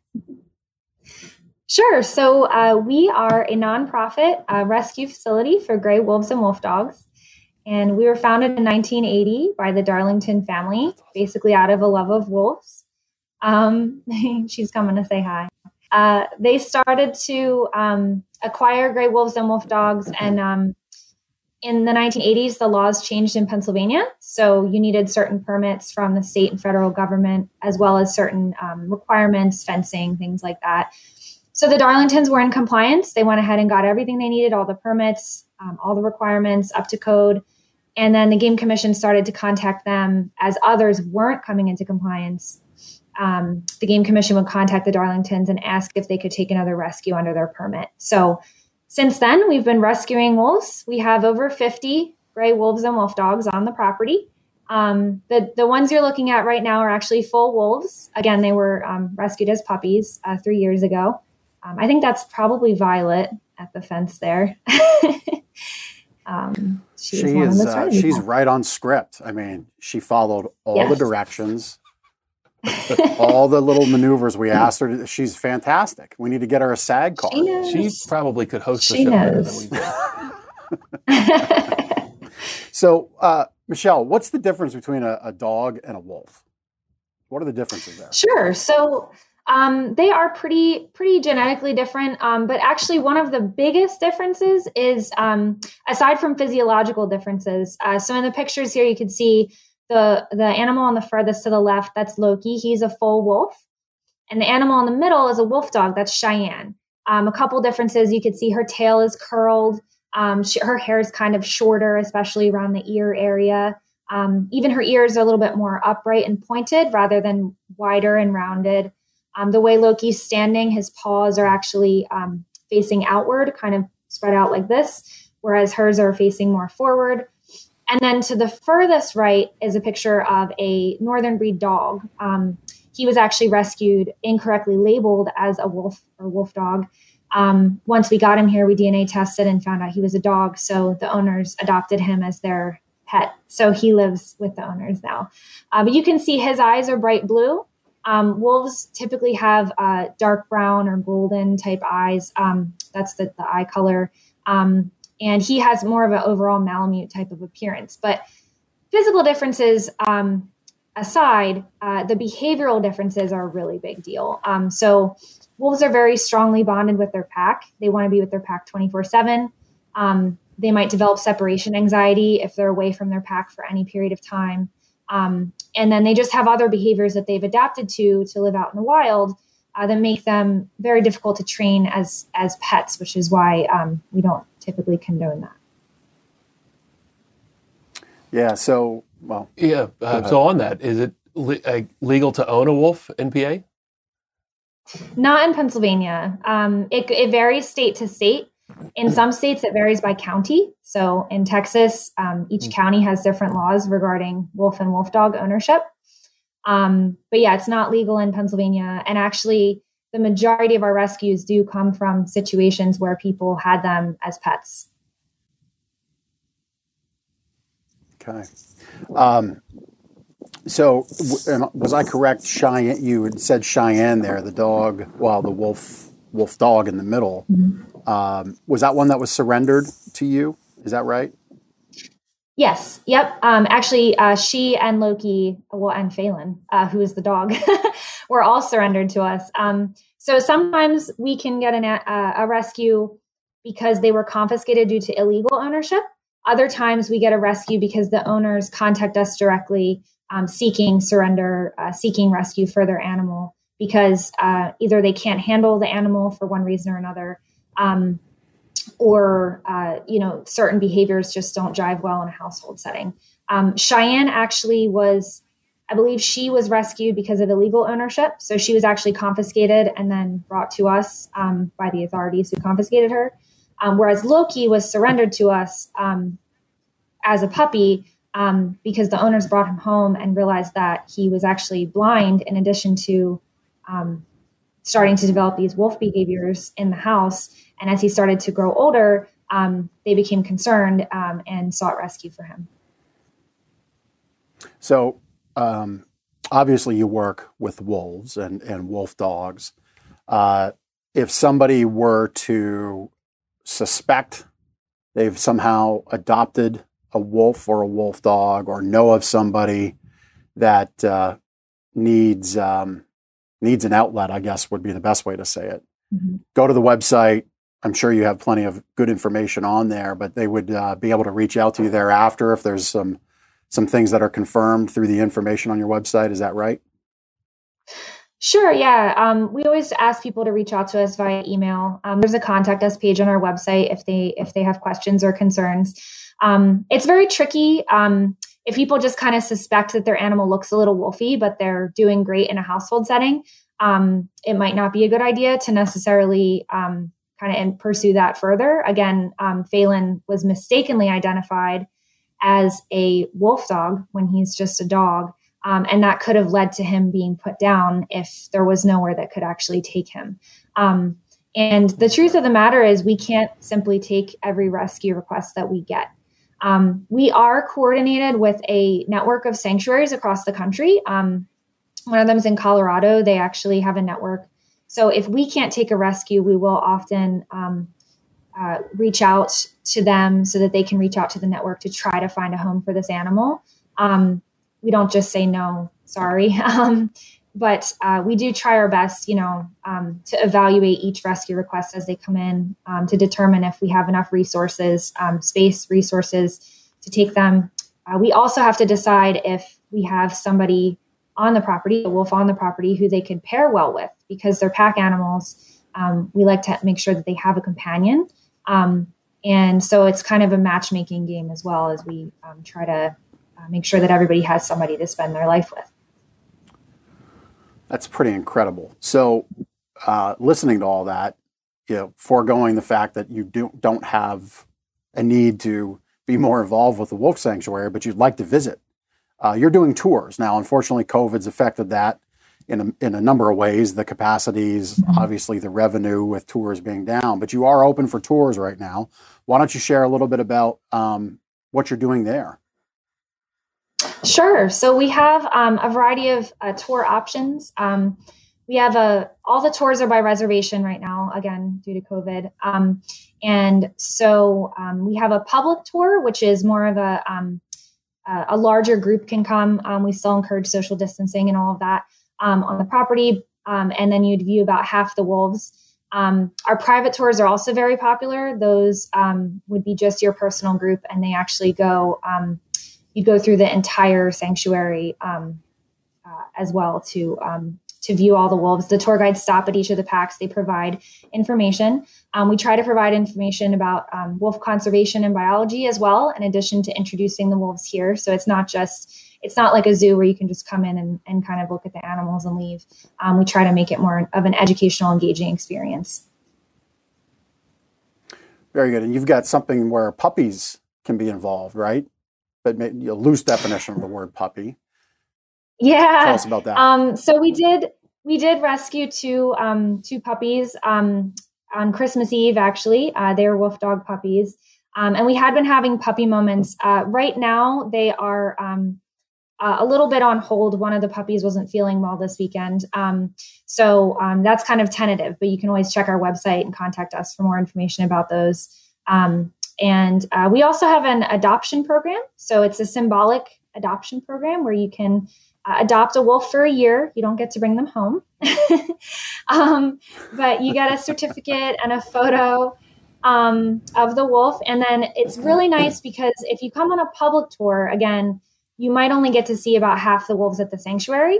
Sure. So uh, we are a nonprofit uh, rescue facility for gray wolves and wolf dogs. And we were founded in nineteen eighty by the Darlington family, basically out of a love of wolves. Um, she's coming to say hi. Uh, they started to um, acquire gray wolves and wolf dogs. And um, in the nineteen eighties, the laws changed in Pennsylvania. So you needed certain permits from the state and federal government, as well as certain um, requirements, fencing, things like that. So the Darlingtons were in compliance. They went ahead and got everything they needed, all the permits, um, all the requirements up to code. And then the Game Commission started to contact them as others weren't coming into compliance. Um, the Game Commission would contact the Darlingtons and ask if they could take another rescue under their permit. So since then, we've been rescuing wolves. We have over fifty gray wolves and wolf dogs on the property. Um, the, the ones you're looking at right now are actually full wolves. Again, they were um, rescued as puppies uh, three years ago. Um, I think that's probably Violet at the fence there. Um, she is, uh, she's right on script. I mean, she followed all yes. the directions, all the little maneuvers we asked her to. She's fantastic. We need to get her a SAG card. She, she probably could host the she show knows. Better than we did. So, uh, Michelle, what's the difference between a, a dog and a wolf? What are the differences there? Sure. So, Um, they are pretty, pretty genetically different. Um, but actually one of the biggest differences is, um, aside from physiological differences. Uh, so in the pictures here, you can see the, the animal on the furthest to the left, that's Loki. He's a full wolf. And the animal in the middle is a wolf dog. That's Cheyenne. Um, a couple differences. You could see her tail is curled. Um, she, her hair is kind of shorter, especially around the ear area. Um, even her ears are a little bit more upright and pointed rather than wider and rounded. Um, the way Loki's standing, his paws are actually um, facing outward, kind of spread out like this, whereas hers are facing more forward. And then to the furthest right is a picture of a northern breed dog. Um, he was actually rescued, incorrectly labeled as a wolf or wolf dog. Um, once we got him here, we D N A tested and found out he was a dog. So the owners adopted him as their pet. So he lives with the owners now. Uh, but you can see his eyes are bright blue. Um, wolves typically have uh, dark brown or golden type eyes. Um, that's the, the eye color. Um, and he has more of an overall Malamute type of appearance. But physical differences um, aside, uh, the behavioral differences are a really big deal. Um, so wolves are very strongly bonded with their pack. They want to be with their pack twenty-four seven. Um, They might develop separation anxiety if they're away from their pack for any period of time. Um, and then they just have other behaviors that they've adapted to to live out in the wild uh, that make them very difficult to train as as pets, which is why um, we don't typically condone that. Yeah. So, well, yeah. Uh, so on that, is it le- uh, legal to own a wolf in P A? Not in Pennsylvania. Um, it, it varies state to state. In some states, it varies by county. So in Texas, um, each county has different laws regarding wolf and wolf dog ownership. Um, but yeah, it's not legal in Pennsylvania. And actually, the majority of our rescues do come from situations where people had them as pets. Okay. Um, so w- was I correct? Cheyenne, you had said Cheyenne there, the dog, well, the wolf, wolf dog in the middle. Mm-hmm. Um, was that one that was surrendered to you? Is that right? Yes. Yep. Um, actually, uh, she and Loki, well, and Phelan, uh, who is the dog, were all surrendered to us. Um, so sometimes we can get an, uh, a rescue because they were confiscated due to illegal ownership. Other times we get a rescue because the owners contact us directly um, seeking surrender, uh, seeking rescue for their animal because uh, either they can't handle the animal for one reason or another, um, or, uh, you know, certain behaviors just don't jive well in a household setting. Um, Cheyenne actually was, I believe she was rescued because of illegal ownership. So she was actually confiscated and then brought to us um, by the authorities who confiscated her. Um, whereas Loki was surrendered to us um, as a puppy um, because the owners brought him home and realized that he was actually blind in addition to um, starting to develop these wolf behaviors in the house. And as he started to grow older, um, they became concerned um, and sought rescue for him. So um, obviously you work with wolves and, and wolf dogs. Uh, if somebody were to suspect they've somehow adopted a wolf or a wolf dog, or know of somebody that uh, needs um, needs an outlet, I guess would be the best way to say it. Mm-hmm. Go to the website. I'm sure you have plenty of good information on there, but they would uh, be able to reach out to you thereafter if there's some some things that are confirmed through the information on your website. Is that right? Sure. Yeah. Um, we always ask people to reach out to us via email. Um, there's a contact us page on our website if they if they have questions or concerns. Um, it's very tricky um, if people just kind of suspect that their animal looks a little wolfy, but they're doing great in a household setting. Um, it might not be a good idea to necessarily um, kind of pursue that further. Again, um, Phelan was mistakenly identified as a wolf dog when he's just a dog. Um, and that could have led to him being put down if there was nowhere that could actually take him. Um, and the truth of the matter is we can't simply take every rescue request that we get. Um, we are coordinated with a network of sanctuaries across the country. Um, one of them is in Colorado. They actually have a network. So if we can't take a rescue, we will often um, uh, reach out to them so that they can reach out to the network to try to find a home for this animal. Um, We don't just say no, sorry, um, but uh, we do try our best, you know, um, to evaluate each rescue request as they come in um, to determine if we have enough resources, um, space resources to take them. Uh, we also have to decide if we have somebody on the property, a wolf on the property, who they can pair well with because they're pack animals. Um, we like to make sure that they have a companion. Um, and so it's kind of a matchmaking game as well as we um, try to Uh, make sure that everybody has somebody to spend their life with. That's pretty incredible. So uh, listening to all that, you know, foregoing the fact that you do, don't have a need to be more involved with the Wolf Sanctuary, but you'd like to visit. Uh, you're doing tours. Now, unfortunately, COVID's affected that in a, in a number of ways, the capacities, mm-hmm. obviously the revenue with tours being down, but you are open for tours right now. Why don't you share a little bit about um, what you're doing there? Sure. So we have um, a variety of uh, tour options. Um, we have a, all the tours are by reservation right now, again, due to COVID. Um, and so um, we have a public tour, which is more of a, um, a larger group can come. Um, we still encourage social distancing and all of that um, on the property. Um, and then you'd view about half the wolves. Um, our private tours are also very popular. Those um, would be just your personal group, and they actually go, um, you go through the entire sanctuary um, uh, as well to um, to view all the wolves. The tour guides stop at each of the packs. They provide information. Um, we try to provide information about um, wolf conservation and biology as well, in addition to introducing the wolves here. So it's not just, it's not like a zoo where you can just come in and, and kind of look at the animals and leave. Um, we try to make it more of an educational, engaging experience. Very good. And you've got something where puppies can be involved, right? But maybe a loose definition of the word puppy. Yeah. Tell us about that. Um, so we did we did rescue two um, two puppies um, on Christmas Eve. Actually, uh, they were wolf dog puppies, um, and we had been having puppy moments. Uh, right now, they are um, uh, a little bit on hold. One of the puppies wasn't feeling well this weekend, um, so um, that's kind of tentative. But you can always check our website and contact us for more information about those. Um, and uh, we also have an adoption program. So it's a symbolic adoption program where you can adopt a wolf for a year. You don't get to bring them home, um, but you get a certificate and a photo um, of the wolf. And then it's really nice because if you come on a public tour, again, you might only get to see about half the wolves at the sanctuary.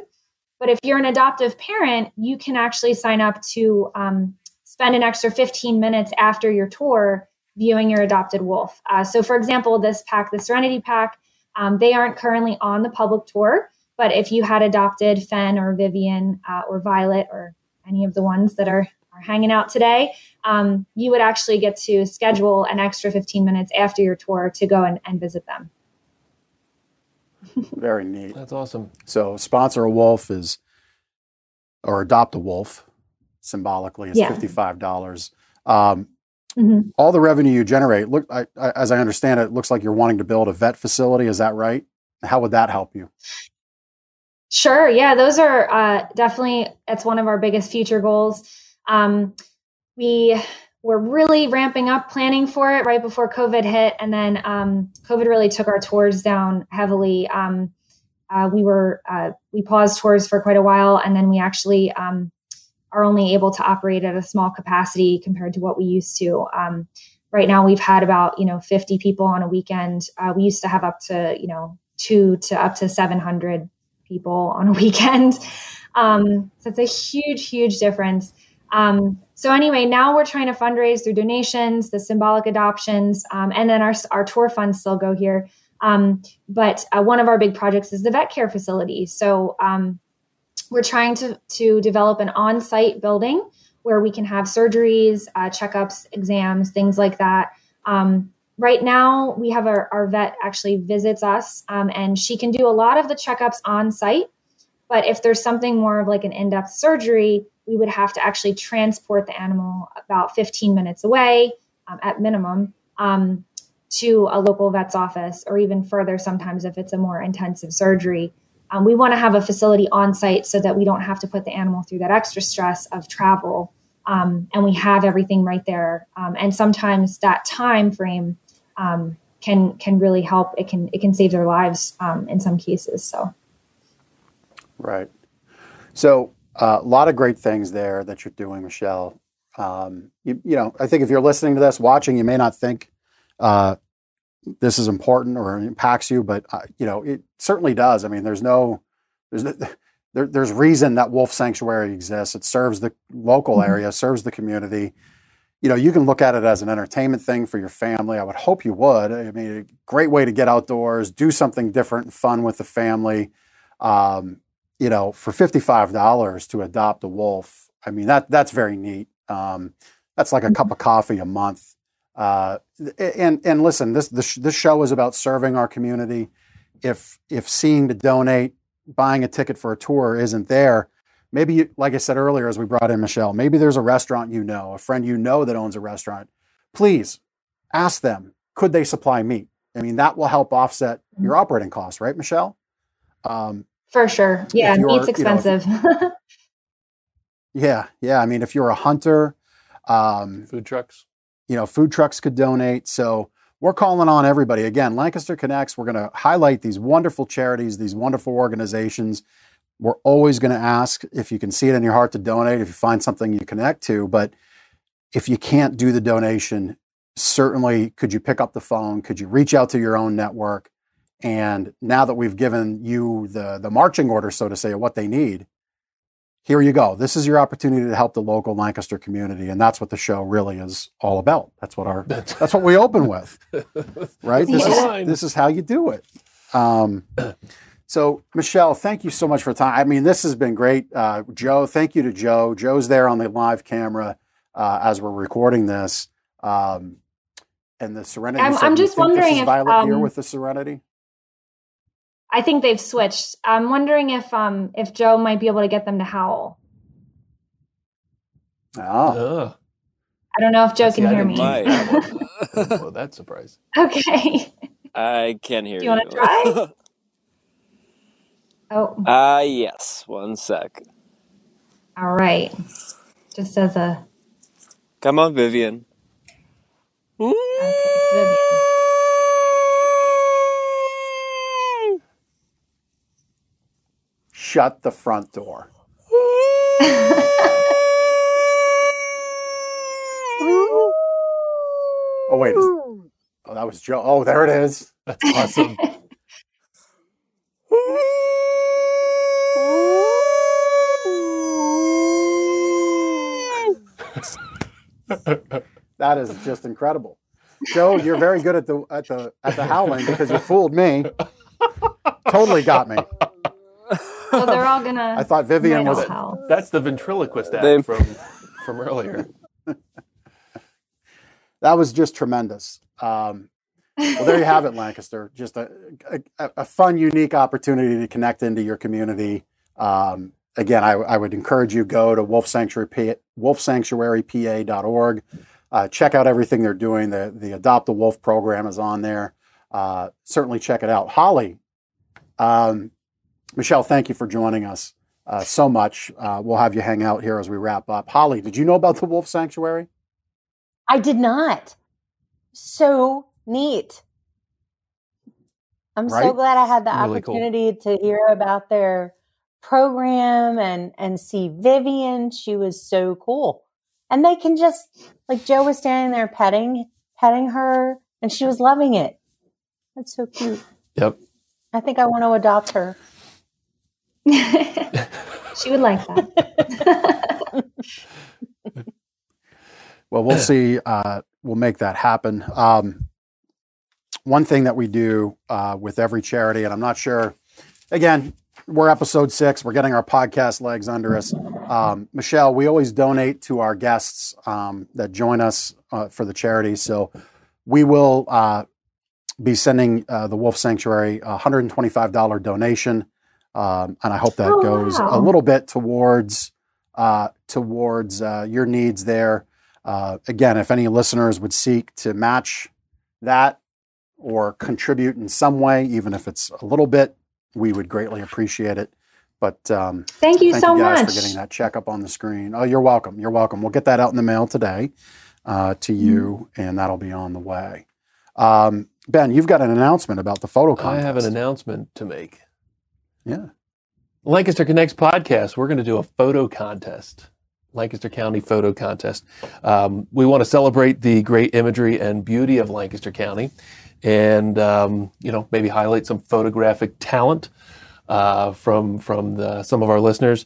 But if you're an adoptive parent, you can actually sign up to um, spend an extra fifteen minutes after your tour viewing your adopted wolf. Uh, so for example, this pack, the Serenity pack, um, they aren't currently on the public tour. But if you had adopted Fenn or Vivian uh, or Violet or any of the ones that are, are hanging out today, um, you would actually get to schedule an extra fifteen minutes after your tour to go and, and visit them. Very neat. That's awesome. So sponsor a wolf is, or adopt a wolf, symbolically, is yeah. fifty-five dollars. Um, mm-hmm. All the revenue you generate, look, I, I, as I understand it, it looks like you're wanting to build a vet facility. Is that right? How would that help you? Sure. Yeah, those are uh, definitely, that's one of our biggest future goals. Um, we were really ramping up planning for it right before COVID hit. And then um, COVID really took our tours down heavily. Um, uh, we were, uh, we paused tours for quite a while. And then we actually um, are only able to operate at a small capacity compared to what we used to. Um, right now, we've had about, you know, fifty people on a weekend. Uh, we used to have up to, you know, two to up to seven hundred people on a weekend. Um, so it's a huge, huge difference. Um, so anyway, now we're trying to fundraise through donations, the symbolic adoptions, um, and then our, our tour funds still go here. Um, but uh, one of our big projects is the vet care facility. So um, we're trying to, to develop an on-site building where we can have surgeries, uh, checkups, exams, things like that. Um, Right now, we have our, our vet actually visits us, um, and she can do a lot of the checkups on site. But if there's something more of like an in-depth surgery, we would have to actually transport the animal about fifteen minutes away um, at minimum um, to a local vet's office, or even further sometimes if it's a more intensive surgery. Um, we want to have a facility on site so that we don't have to put the animal through that extra stress of travel. Um, and we have everything right there. Um, and sometimes that time frame Um, can can really help. It can it can save their lives um, in some cases. So, right. So uh, a lot of great things there that you're doing, Michelle. Um, you, you know, I think if you're listening to this, watching, you may not think uh, this is important or impacts you, but uh, you know, it certainly does. I mean, there's no there's no, there, there's reason that Wolf Sanctuary exists. It serves the local mm-hmm. area, serves the community. You know, you can look at it as an entertainment thing for your family. I would hope you would. I mean, a great way to get outdoors, do something different and fun with the family. Um, you know, for fifty-five dollars to adopt a wolf, I mean, that that's very neat. Um, that's like a cup of coffee a month. Uh, and and listen, this this this show is about serving our community. If if seeing to donate, buying a ticket for a tour isn't there, maybe, like I said earlier, as we brought in Michelle, maybe there's a restaurant you know, a friend you know that owns a restaurant. Please ask them, could they supply meat? I mean, that will help offset your operating costs, right, Michelle? Um, For sure. Yeah, meat's expensive. You know, if, yeah, yeah. I mean, if you're a hunter. Um, food trucks. You know, food trucks could donate. So we're calling on everybody. Again, Lancaster Connects, we're going to highlight these wonderful charities, these wonderful organizations. We're always going to ask if you can see it in your heart to donate, if you find something you connect to. But If you can't do the donation, certainly could you pick up the phone? Could you reach out to your own network? And now that we've given you the, the marching order, so to say, of what they need, here you go. This is your opportunity to help the local Lancaster community, and that's what the show really is all about. That's what our that's what we open with, right? This is, this is how you do it. Um, so, Michelle, thank you so much for time. I mean, this has been great. Uh, Joe, thank you to Joe. Joe's there on the live camera uh, as we're recording this. Um, and the Serenity. I'm, I'm just wondering if Violet um, here with the Serenity. I think they've switched. I'm wondering if um if Joe might be able to get them to howl. Oh. Ugh. I don't know if Joe See, can I hear me. Well, that's surprising. Okay. I can hear you. Do you want to try? oh. Ah, uh, yes. One sec. All right. Just as a. Come on, Vivian. Okay, it's Vivian. Shut the front door. Oh, wait. Is, oh, that was Joe. Oh, there it is. That's awesome. That is just incredible. Joe, you're very good at the at the at the howling because you fooled me. Totally got me. So they're all gonna. I thought Vivian was. Howl. That's the ventriloquist act they, from from earlier. That was just tremendous. Um, well, there you have it, Lancaster. Just a, a, a fun, unique opportunity to connect into your community. Um, again, I, I would encourage you go to Wolf Sanctuary, wolf sanctuary p a dot org. Uh, check out everything they're doing. The the Adopt a Wolf program is on there. Uh, certainly check it out, Holly. Um, Michelle, thank you for joining us uh, so much. Uh, we'll have you hang out here as we wrap up. Holly, did you know about the Wolf Sanctuary? I did not. So neat. I'm right? so glad I had the really opportunity cool. to hear about their program and, and see Vivian. She was so cool. And they can just, like Joe was standing there petting, petting her, and she was loving it. That's so cute. Yep. I think I want to adopt her. She would like that. Well, we'll see. Uh, we'll make that happen. Um, one thing that we do uh, with every charity, and I'm not sure, again, we're episode six. We're getting our podcast legs under us. Um, Michelle, we always donate to our guests um, that join us uh, for the charity. So we will uh, be sending uh, the Wolf Sanctuary a one hundred twenty-five dollars donation. Um, and I hope that oh, goes wow. a little bit towards uh, towards uh, your needs there. Uh, again, if any listeners would seek to match that or contribute in some way, even if it's a little bit, we would greatly appreciate it. But um, thank you thank so you guys much for getting that check up on the screen. Oh, you're welcome. You're welcome. We'll get that out in the mail today uh, to you, mm. and that'll be on the way. Um, Ben, you've got an announcement about the photo contest. I have an announcement to make. Yeah. Lancaster Connects podcast. We're going to do a photo contest, Lancaster County photo contest. Um, we want to celebrate the great imagery and beauty of Lancaster County and, um, you know, maybe highlight some photographic talent uh, from from the, some of our listeners.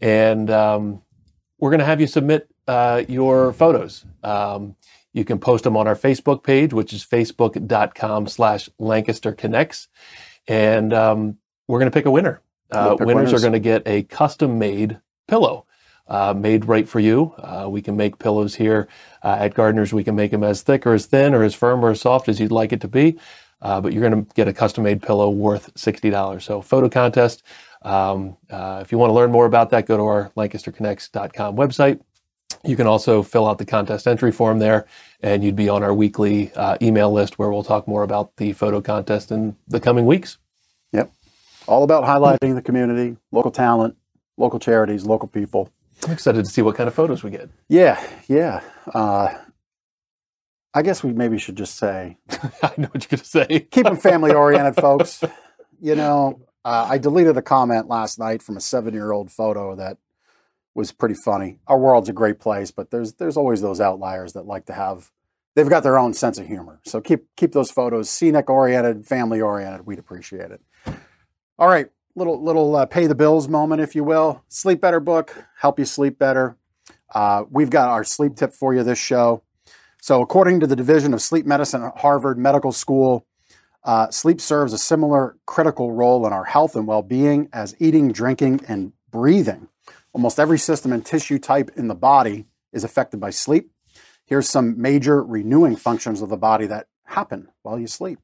And um, we're going to have you submit uh, your photos. Um, you can post them on our Facebook page, which is facebook.com slash Lancaster Connects. And, um, we're going to pick a winner. Uh, pick winners, winners are going to get a custom-made pillow uh, made right for you. Uh, we can make pillows here uh, at Gardner's. We can make them as thick or as thin or as firm or as soft as you'd like it to be. Uh, but you're going to get a custom-made pillow worth sixty dollars. So photo contest. Um, uh, if you want to learn more about that, go to our lancaster connects dot com website. You can also fill out the contest entry form there, and you'd be on our weekly uh, email list where we'll talk more about the photo contest in the coming weeks. Yep. All about highlighting the community, local talent, local charities, local people. I'm excited to see what kind of photos we get. Yeah, yeah. Uh, I guess we maybe should just say. I know what you're going to say. Keep them family-oriented, folks. You know, uh, I deleted a comment last night from a seven-year-old photo that was pretty funny. Our world's a great place, but there's there's always those outliers that like to have, they've got their own sense of humor. So keep keep those photos scenic-oriented, family-oriented. We'd appreciate it. All right, little little uh, pay the bills moment, if you will. Sleep Better book, help you sleep better. Uh, we've got our sleep tip for you this show. So according to the Division of Sleep Medicine at Harvard Medical School, uh, sleep serves a similar critical role in our health and well-being as eating, drinking, and breathing. Almost every system and tissue type in the body is affected by sleep. Here's some major renewing functions of the body that happen while you sleep.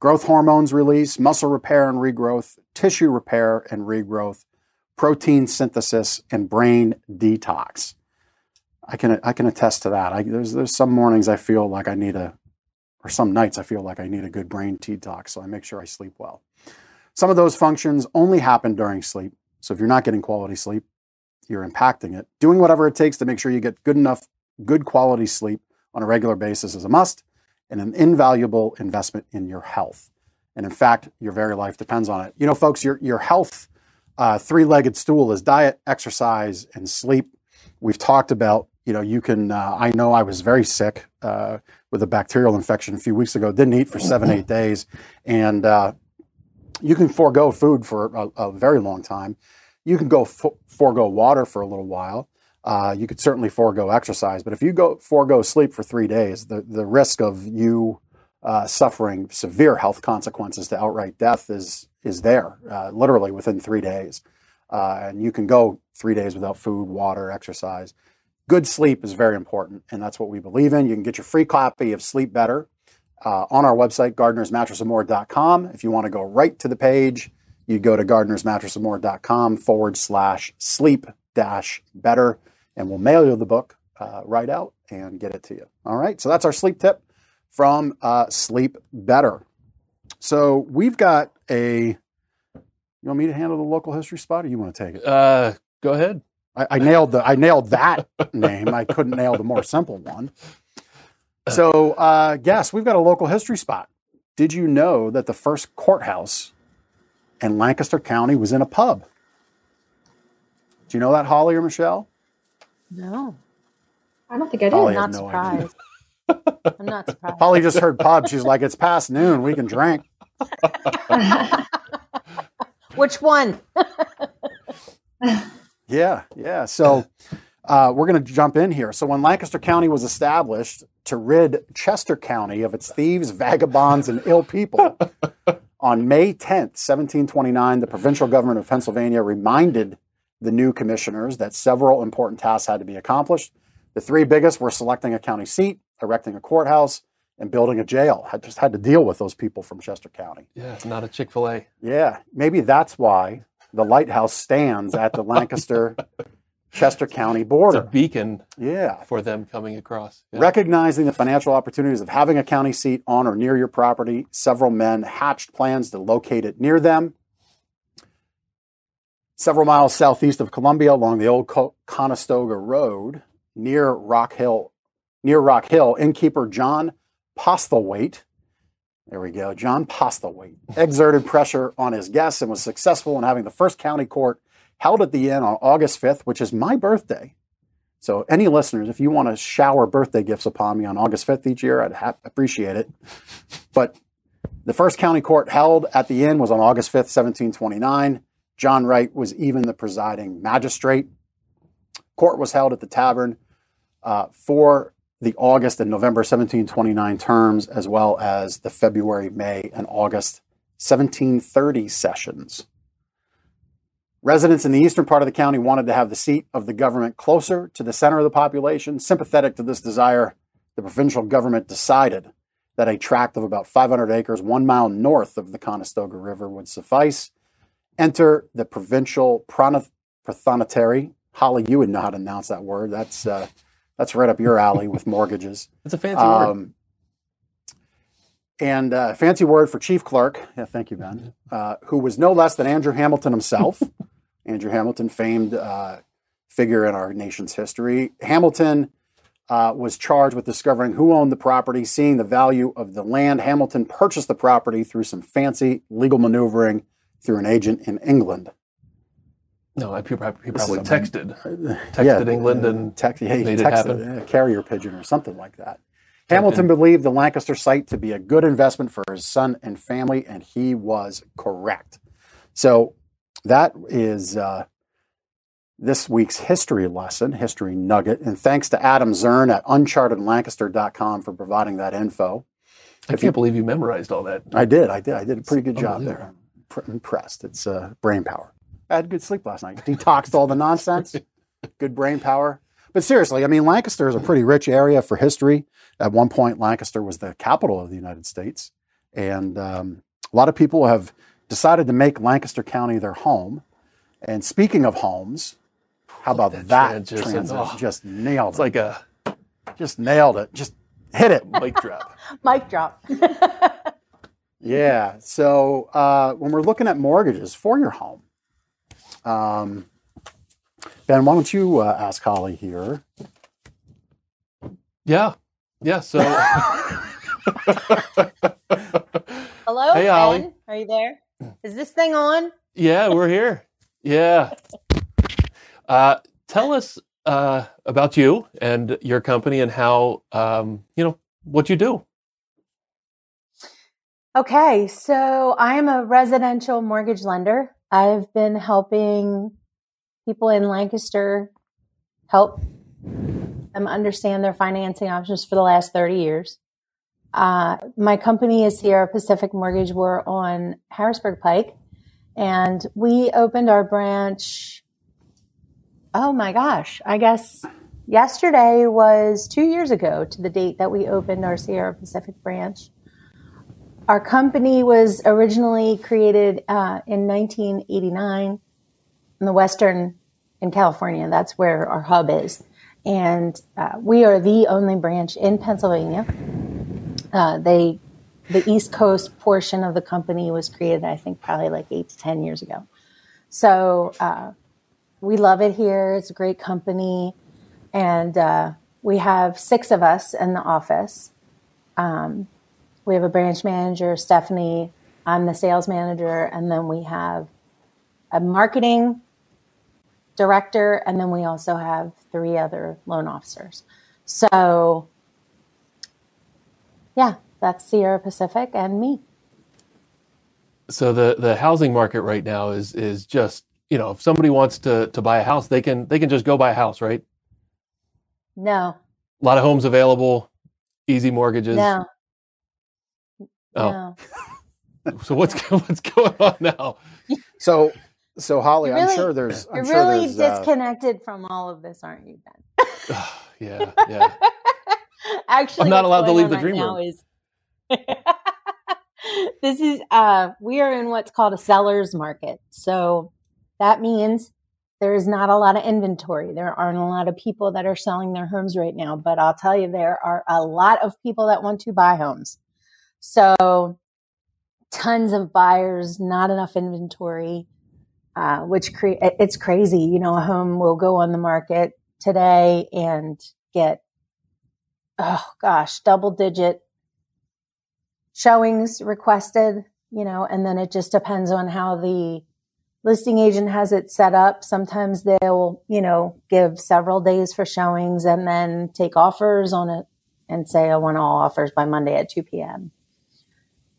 Growth hormones release, muscle repair and regrowth, tissue repair and regrowth, protein synthesis, and brain detox. I can I can attest to that. I, there's there's some mornings I feel like I need a, or some nights I feel like I need a good brain detox, so I make sure I sleep well. Some of those functions only happen during sleep, so if you're not getting quality sleep, you're impacting it. Doing whatever it takes to make sure you get good enough, good quality sleep on a regular basis is a must and an invaluable investment in your health. And in fact, your very life depends on it. You know, folks, your, your health uh, three-legged stool is diet, exercise, and sleep. We've talked about You know, you can, uh, I know I was very sick uh, with a bacterial infection a few weeks ago, didn't eat for seven, eight days. And uh, you can forego food for a, a very long time. You can go fo- forego water for a little while. Uh, you could certainly forego exercise. But if you go forego sleep for three days, the, the risk of you uh, suffering severe health consequences to outright death is, is there, uh, literally within three days. Uh, and you can go three days without food, water, exercise. Good sleep is very important, and that's what we believe in. You can get your free copy of Sleep Better uh, on our website, gardners mattress and more dot com. If you want to go right to the page, you go to gardners mattress and more dot com forward slash sleep dash better, and we'll mail you the book uh, right out and get it to you. All right, so that's our sleep tip from uh, Sleep Better. So we've got a, you want me to handle the local history spot, or you want to take it? Uh, go ahead. I, I nailed the I nailed that name. I couldn't nail the more simple one. So, uh, yes, we've got a local history spot. Did you know that the first courthouse in Lancaster County was in a pub? Do you know that, Holly or Michelle? No, I don't think I did. Holly I'm not surprised. No I'm not surprised. Holly just heard pub. She's like, it's past noon. We can drink. Which one? Yeah, yeah. So uh, we're going to jump in here. So when Lancaster County was established to rid Chester County of its thieves, vagabonds, and ill people, on May tenth, seventeen twenty-nine, the provincial government of Pennsylvania reminded the new commissioners that several important tasks had to be accomplished. The three biggest were selecting a county seat, erecting a courthouse, and building a jail. I just had to deal with those people from Chester County. Yeah, it's not a Chick-fil-A. Yeah, maybe that's why the lighthouse stands at the Lancaster-Chester County border. It's a beacon yeah. for them coming across. Yeah. Recognizing the financial opportunities of having a county seat on or near your property, several men hatched plans to locate it near them. Several miles southeast of Columbia along the old Conestoga Road, near Rock Hill, near Rock Hill, innkeeper John Postlewait, There we go. John Postlewait exerted pressure on his guests and was successful in having the first county court held at the inn on August fifth, which is my birthday. So any listeners, if you want to shower birthday gifts upon me on August fifth each year, I'd ha- appreciate it. But the first county court held at the inn was on August fifth, seventeen twenty-nine. John Wright was even the presiding magistrate. Court was held at the tavern uh, for the August and November seventeen twenty-nine terms, as well as the February, May, and August seventeen thirty sessions. Residents in the eastern part of the county wanted to have the seat of the government closer to the center of the population. Sympathetic to this desire, the provincial government decided that a tract of about five hundred acres, one mile north of the Conestoga River, would suffice. Enter the provincial prothonotary. Holly, you would know how to announce that word. That's... Uh, That's right up your alley with mortgages. It's a fancy um, word. And a uh, fancy word for chief clerk. Yeah, thank you, Ben. Uh, who was no less than Andrew Hamilton himself. Andrew Hamilton, famed uh, figure in our nation's history. Hamilton uh, was charged with discovering who owned the property, seeing the value of the land. Hamilton purchased the property through some fancy legal maneuvering through an agent in England. No, he probably, probably texted, texted yeah, England and text, yeah, made texted, it happen. A carrier pigeon or something like that. Hamilton believed the Lancaster site to be a good investment for his son and family, and he was correct. So that is uh, this week's history lesson, history nugget. And thanks to Adam Zern at uncharted lancaster dot com for providing that info. I if can't you, believe you memorized all that. I did. I did. I did a pretty good job there. I'm impressed. It's uh, brain power. I had good sleep last night. Detoxed all the nonsense. Good brain power. But seriously, I mean, Lancaster is a pretty rich area for history. At one point, Lancaster was the capital of the United States. And um, a lot of people have decided to make Lancaster County their home. And speaking of homes, how about oh, that, that transition? transition? Oh, just nailed it. It's like a... Just nailed it. Just hit it. Mic drop. Mic drop. Yeah. So uh, when we're looking at mortgages for your home, Um, Ben, why don't you uh, ask Holly here? Yeah. Yeah, so. Hello, hey, Ben. Holly. Are you there? Is this thing on? Yeah, we're here. Yeah. Uh, tell us uh, about you and your company and how, um, you know, what you do. Okay, so I'm a residential mortgage lender. I've been helping people in Lancaster help them understand their financing options for the last thirty years. Uh, my company is Sierra Pacific Mortgage. We're on Harrisburg Pike, and we opened our branch, oh my gosh, I guess yesterday was two years ago to the date that we opened our Sierra Pacific branch. Our company was originally created uh, in nineteen eighty-nine in the Western, in California. That's where our hub is. And uh, we are the only branch in Pennsylvania. Uh, they, the East Coast portion of the company was created, I think, probably like eight to ten years ago. So uh, we love it here. It's a great company. And uh, we have six of us in the office. Um We have a branch manager, Stephanie. I'm the sales manager. And then we have a marketing director. And then we also have three other loan officers. So, yeah, that's Sierra Pacific and me. So the, the housing market right now is is just, you know, if somebody wants to, to buy a house, they can they can just go buy a house, right? No. A lot of homes available, easy mortgages. No. Oh, no. So what's what's going on now? So, so Holly, really, I'm sure there's. I'm you're sure really there's, disconnected uh, from all of this, aren't you, Ben? Uh, yeah, yeah. Actually, I'm not allowed to leave the dream room. Is, this is uh, we are in what's called a seller's market. So that means there is not a lot of inventory. There aren't a lot of people that are selling their homes right now. But I'll tell you, there are a lot of people that want to buy homes. So tons of buyers, not enough inventory, uh, which cre- it's crazy. You know, a home will go on the market today and get, oh gosh, double digit showings requested, you know, and then it just depends on how the listing agent has it set up. Sometimes they'll, you know, give several days for showings and then take offers on it and say, I want all offers by Monday at two p.m.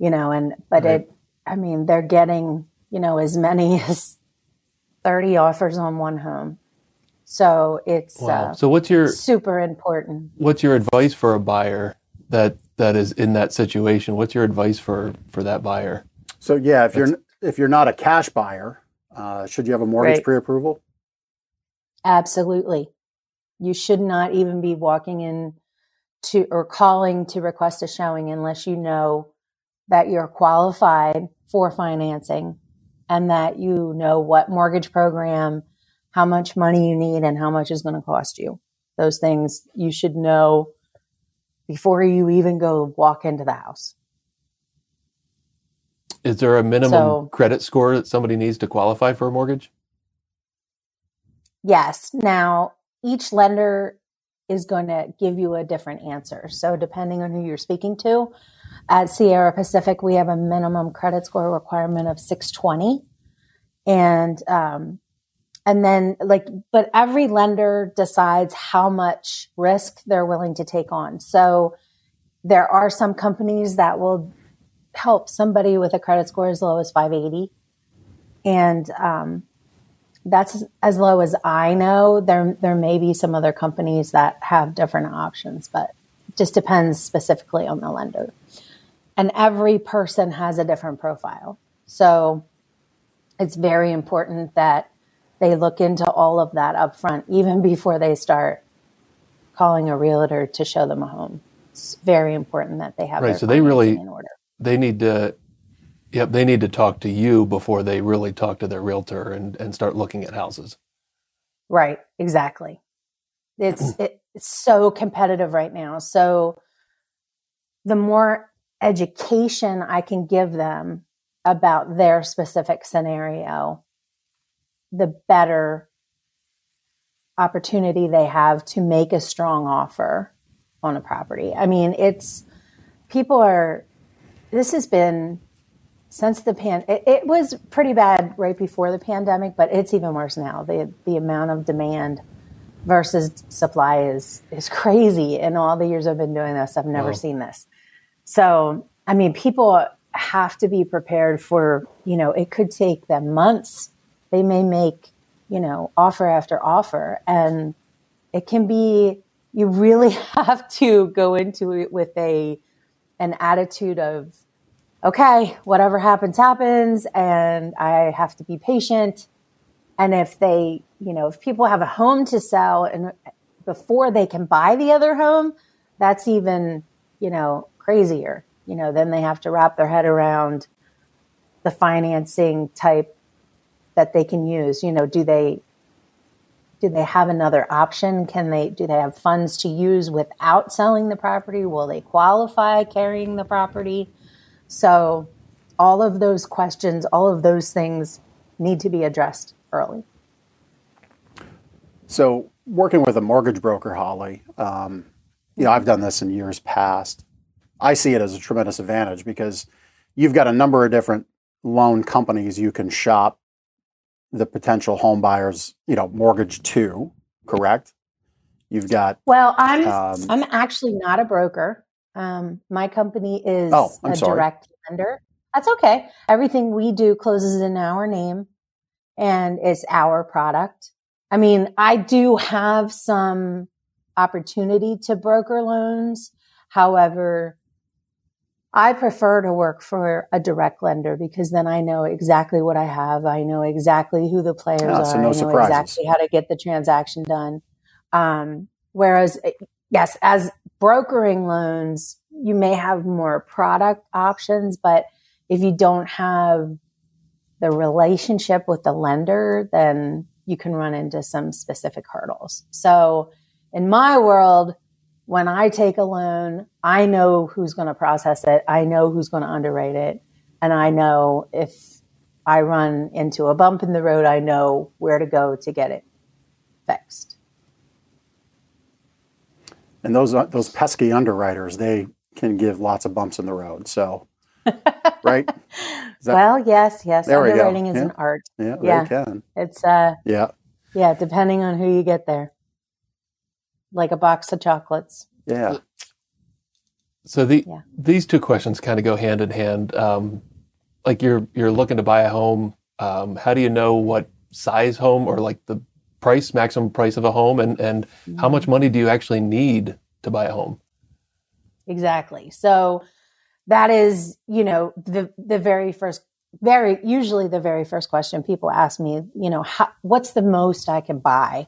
You know, and, but right. it, I mean, they're getting, you know, as many as thirty offers on one home. So it's wow. uh, so what's your, super important. What's your advice for a buyer that, that is in that situation? What's your advice for, for that buyer? So yeah, if That's, you're, if you're not a cash buyer, uh, should you have a mortgage right. pre-approval? Absolutely. You should not even be walking in to or calling to request a showing unless you know that you're qualified for financing and that you know what mortgage program, how much money you need, and how much is going to cost you. Those things you should know before you even go walk into the house. Is there a minimum so, credit score that somebody needs to qualify for a mortgage? Yes. Now, each lender is going to give you a different answer. So depending on who you're speaking to, at Sierra Pacific, we have a minimum credit score requirement of six twenty. And um, And then like, but every lender decides how much risk they're willing to take on. So there are some companies that will help somebody with a credit score as low as five eighty. And um, that's as low as I know. There, there may be some other companies that have different options, but it just depends specifically on the lender. And every person has a different profile. So it's very important that they look into all of that up front, even before they start calling a realtor to show them a home. It's very important that they have right. Their so they really in order. They need to, yep, they need to talk to you before they really talk to their realtor and, and start looking at houses. Right, exactly. It's it, it's so competitive right now. So the more education I can give them about their specific scenario, the better opportunity they have to make a strong offer on a property. I mean, it's, people are, this has been since the pan, it, it was pretty bad right before the pandemic, but it's even worse now. The the amount of demand versus supply is, is crazy. In all the years I've been doing this, I've never wow. seen this. So, I mean, people have to be prepared for, you know, it could take them months. They may make, you know, offer after offer, and it can be, you really have to go into it with a, an attitude of, okay, whatever happens, happens. And I have to be patient. And if they, you know, if people have a home to sell and before they can buy the other home, that's even, you know, crazier, you know, then they have to wrap their head around the financing type that they can use. You know, do they, do they have another option? Can they, do they have funds to use without selling the property? Will they qualify carrying the property? So all of those questions, all of those things need to be addressed early. So working with a mortgage broker, Holly, um, you know, I've done this in years past. I see it as a tremendous advantage because you've got a number of different loan companies you can shop the potential home buyers, you know, mortgage to, correct? You've got... Well, I'm um, I'm actually not a broker. Um, my company is oh, a sorry. direct lender. That's okay. Everything we do closes in our name and it's our product. I mean, I do have some opportunity to broker loans. However, I prefer to work for a direct lender because then I know exactly what I have. I know exactly who the players oh, are. So no I know surprises. Exactly how to get the transaction done. Um, whereas, yes, as brokering loans, you may have more product options, but if you don't have the relationship with the lender, then you can run into some specific hurdles. So in my world, when I take a loan, I know who's going to process it. I know who's going to underwrite it. And I know if I run into a bump in the road, I know where to go to get it fixed. And those those pesky underwriters, they can give lots of bumps in the road. So, right? That, well, yes, yes. There underwriting we go. is yeah. an art. Yeah, yeah. They can. It's, uh, yeah. Yeah, depending on who you get there. Like a box of chocolates. Yeah. So the yeah. these two questions kind of go hand in hand. Um, like you're you're looking to buy a home. Um, how do you know what size home or like the price, maximum price of a home, and and how much money do you actually need to buy a home? Exactly. So that is, you know, the the very first, very usually the very first question people ask me. You know, how, what's the most I can buy?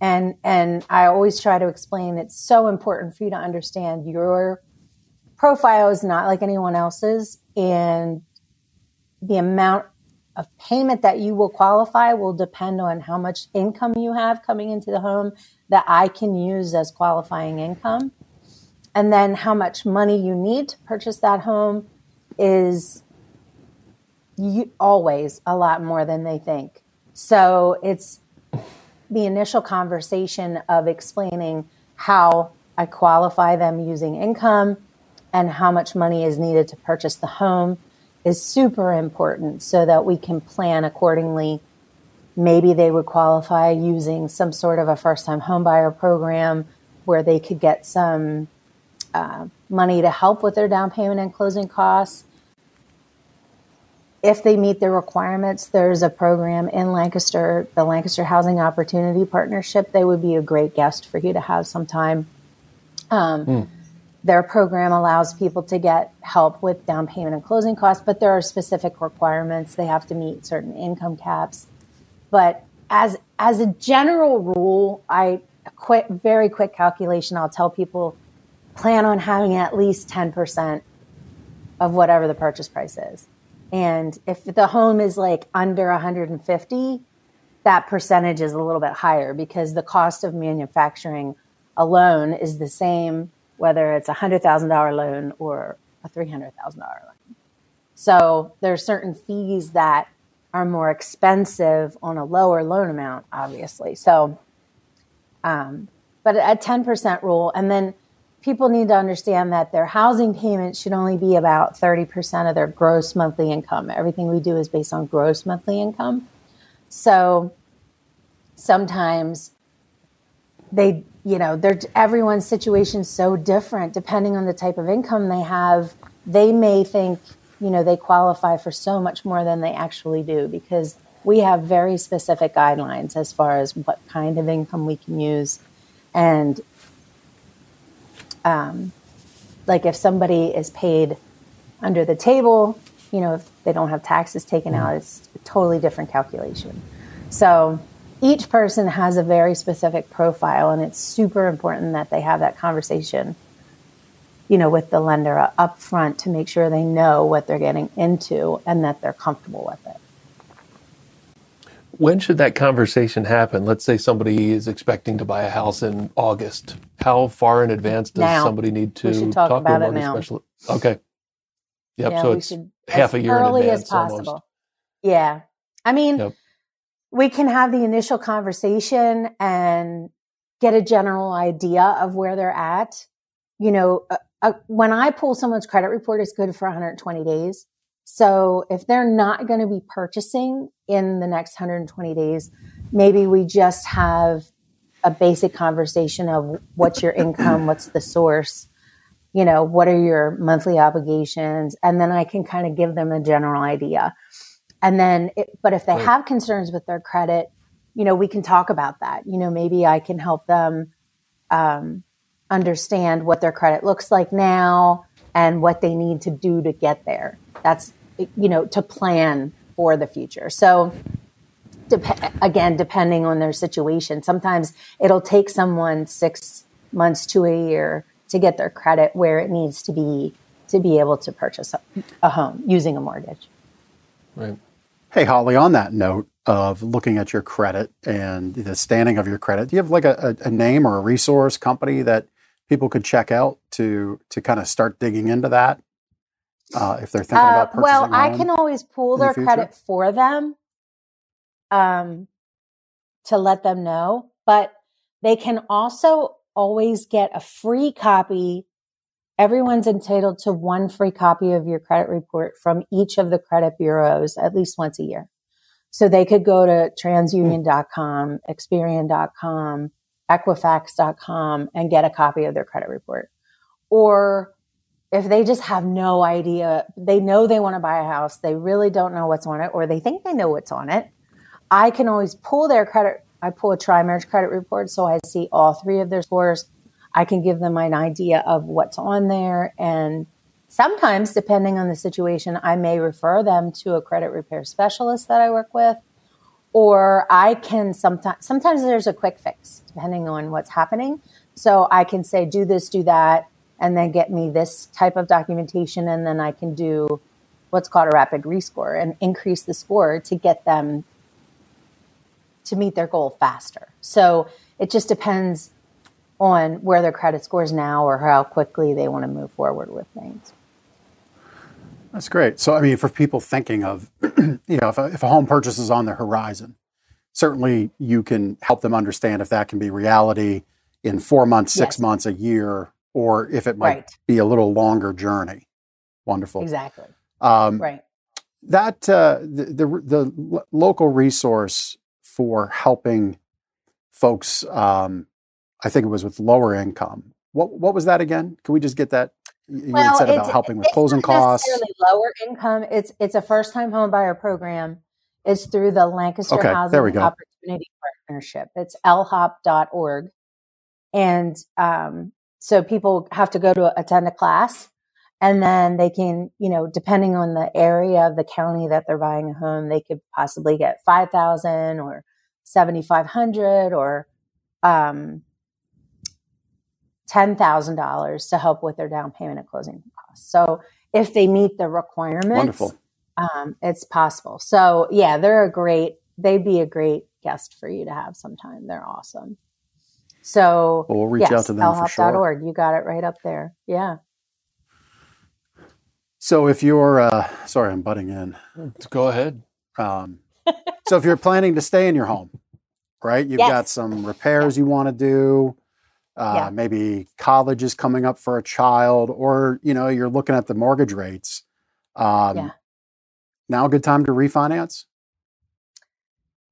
And and I always try to explain it's so important for you to understand your profile is not like anyone else's, and the amount of payment that you will qualify will depend on how much income you have coming into the home that I can use as qualifying income. And then how much money you need to purchase that home is always a lot more than they think. So it's the initial conversation of explaining how I qualify them using income and how much money is needed to purchase the home is super important so that we can plan accordingly maybe they would qualify using some sort of a first-time homebuyer program where they could get some uh, money to help with their down payment and closing costs. If they meet the requirements, there's a program in Lancaster, the Lancaster Housing Opportunity Partnership. They would be a great guest for you to have sometime. Um, mm. Their program allows people to get help with down payment and closing costs, but there are specific requirements. They have to meet certain income caps. But as as a general rule, I a quick, very quick calculation, I'll tell people, plan on having at least ten percent of whatever the purchase price is. And if the home is like under one hundred fifty, that percentage is a little bit higher because the cost of manufacturing a loan is the same, whether it's a one hundred thousand dollars loan or a three hundred thousand dollars loan. So there are certain fees that are more expensive on a lower loan amount, obviously. So, um, but a ten percent rule. And then people need to understand that their housing payments should only be about thirty percent of their gross monthly income. Everything we do is based on gross monthly income. So sometimes they, you know, they're, everyone's situation's so different depending on the type of income they have. They may think, you know, they qualify for so much more than they actually do because we have very specific guidelines as far as what kind of income we can use. And um, like if somebody is paid under the table, you know, if they don't have taxes taken out, it's a totally different calculation. So each person has a very specific profile, and it's super important that they have that conversation, you know, with the lender up front to make sure they know what they're getting into and that they're comfortable with it. When should that conversation happen? Let's say somebody is expecting to buy a house in August. How far in advance does now, somebody need to we should talk, talk about to a mortgage specialist? Okay. Yep. Yeah, so it's should, half a year in advance. As early as possible. Almost. Yeah. I mean, yep. we can have the initial conversation and get a general idea of where they're at. You know, uh, uh, when I pull someone's credit report, it's good for one hundred twenty days. So if they're not going to be purchasing in the next one hundred twenty days, maybe we just have a basic conversation of what's your income, what's the source, you know, what are your monthly obligations? And then I can kind of give them a general idea. And then, it, but if they right. have concerns with their credit, you know, we can talk about that. You know, maybe I can help them um, understand what their credit looks like now and what they need to do to get there. That's, you know, to plan for the future. So dep- again, depending on their situation, sometimes it'll take someone six months to a year to get their credit where it needs to be to be able to purchase a, a home using a mortgage. Right. Hey, Holly, on that note of looking at your credit and the standing of your credit, do you have like a, a name or a resource company that people could check out to to kind of start digging into that? Uh, if they're thinking about purchasing uh, well, I can always pull their credit for them um, to let them know. But they can also always get a free copy. Everyone's entitled to one free copy of your credit report from each of the credit bureaus at least once a year. So they could go to transunion dot com, Experian dot com, Equifax dot com, and get a copy of their credit report. Or if they just have no idea, they know they want to buy a house, they really don't know what's on it, or they think they know what's on it, I can always pull their credit. I pull a tri-merge credit report, so I see all three of their scores. I can give them an idea of what's on there. And sometimes, depending on the situation, I may refer them to a credit repair specialist that I work with, or I can sometimes, sometimes there's a quick fix, depending on what's happening. So I can say, do this, do that, and then get me this type of documentation, and then I can do what's called a rapid rescore and increase the score to get them to meet their goal faster. So it just depends on where their credit score is now or how quickly they want to move forward with things. That's great. So, I mean, for people thinking of, you know, if a, if a home purchase is on the horizon, certainly you can help them understand if that can be reality in four months, six yes. months, a year, or if it might right. be a little longer journey. Wonderful. Exactly. Um, right. That, uh, the, the, the local resource for helping folks, um, I think it was with lower income. What what was that again? Can we just get that? You well, said about helping with closing costs. Lower income. It's it's a first time home buyer program. It's through the Lancaster okay, Housing Opportunity Partnership. It's L H O P dot org, and um, so people have to go to attend a class, and then they can, you know, depending on the area of the county that they're buying a home, they could possibly get five thousand or seventy five hundred or um, ten thousand dollars to help with their down payment and closing costs. So if they meet the requirements, um, it's possible. So yeah, they're a great, they'd be a great guest for you to have sometime. They're awesome. So well, we'll reach yes, out to them L H O P dot org. For sure. You got it right up there. Yeah. So if you're, uh, sorry, I'm butting in. Go ahead. Um, so if you're planning to stay in your home, right, you've yes. got some repairs yeah. you want to do. Uh, yeah. Maybe college is coming up for a child, or, you know, you're looking at the mortgage rates. Um, yeah. Now a good time to refinance?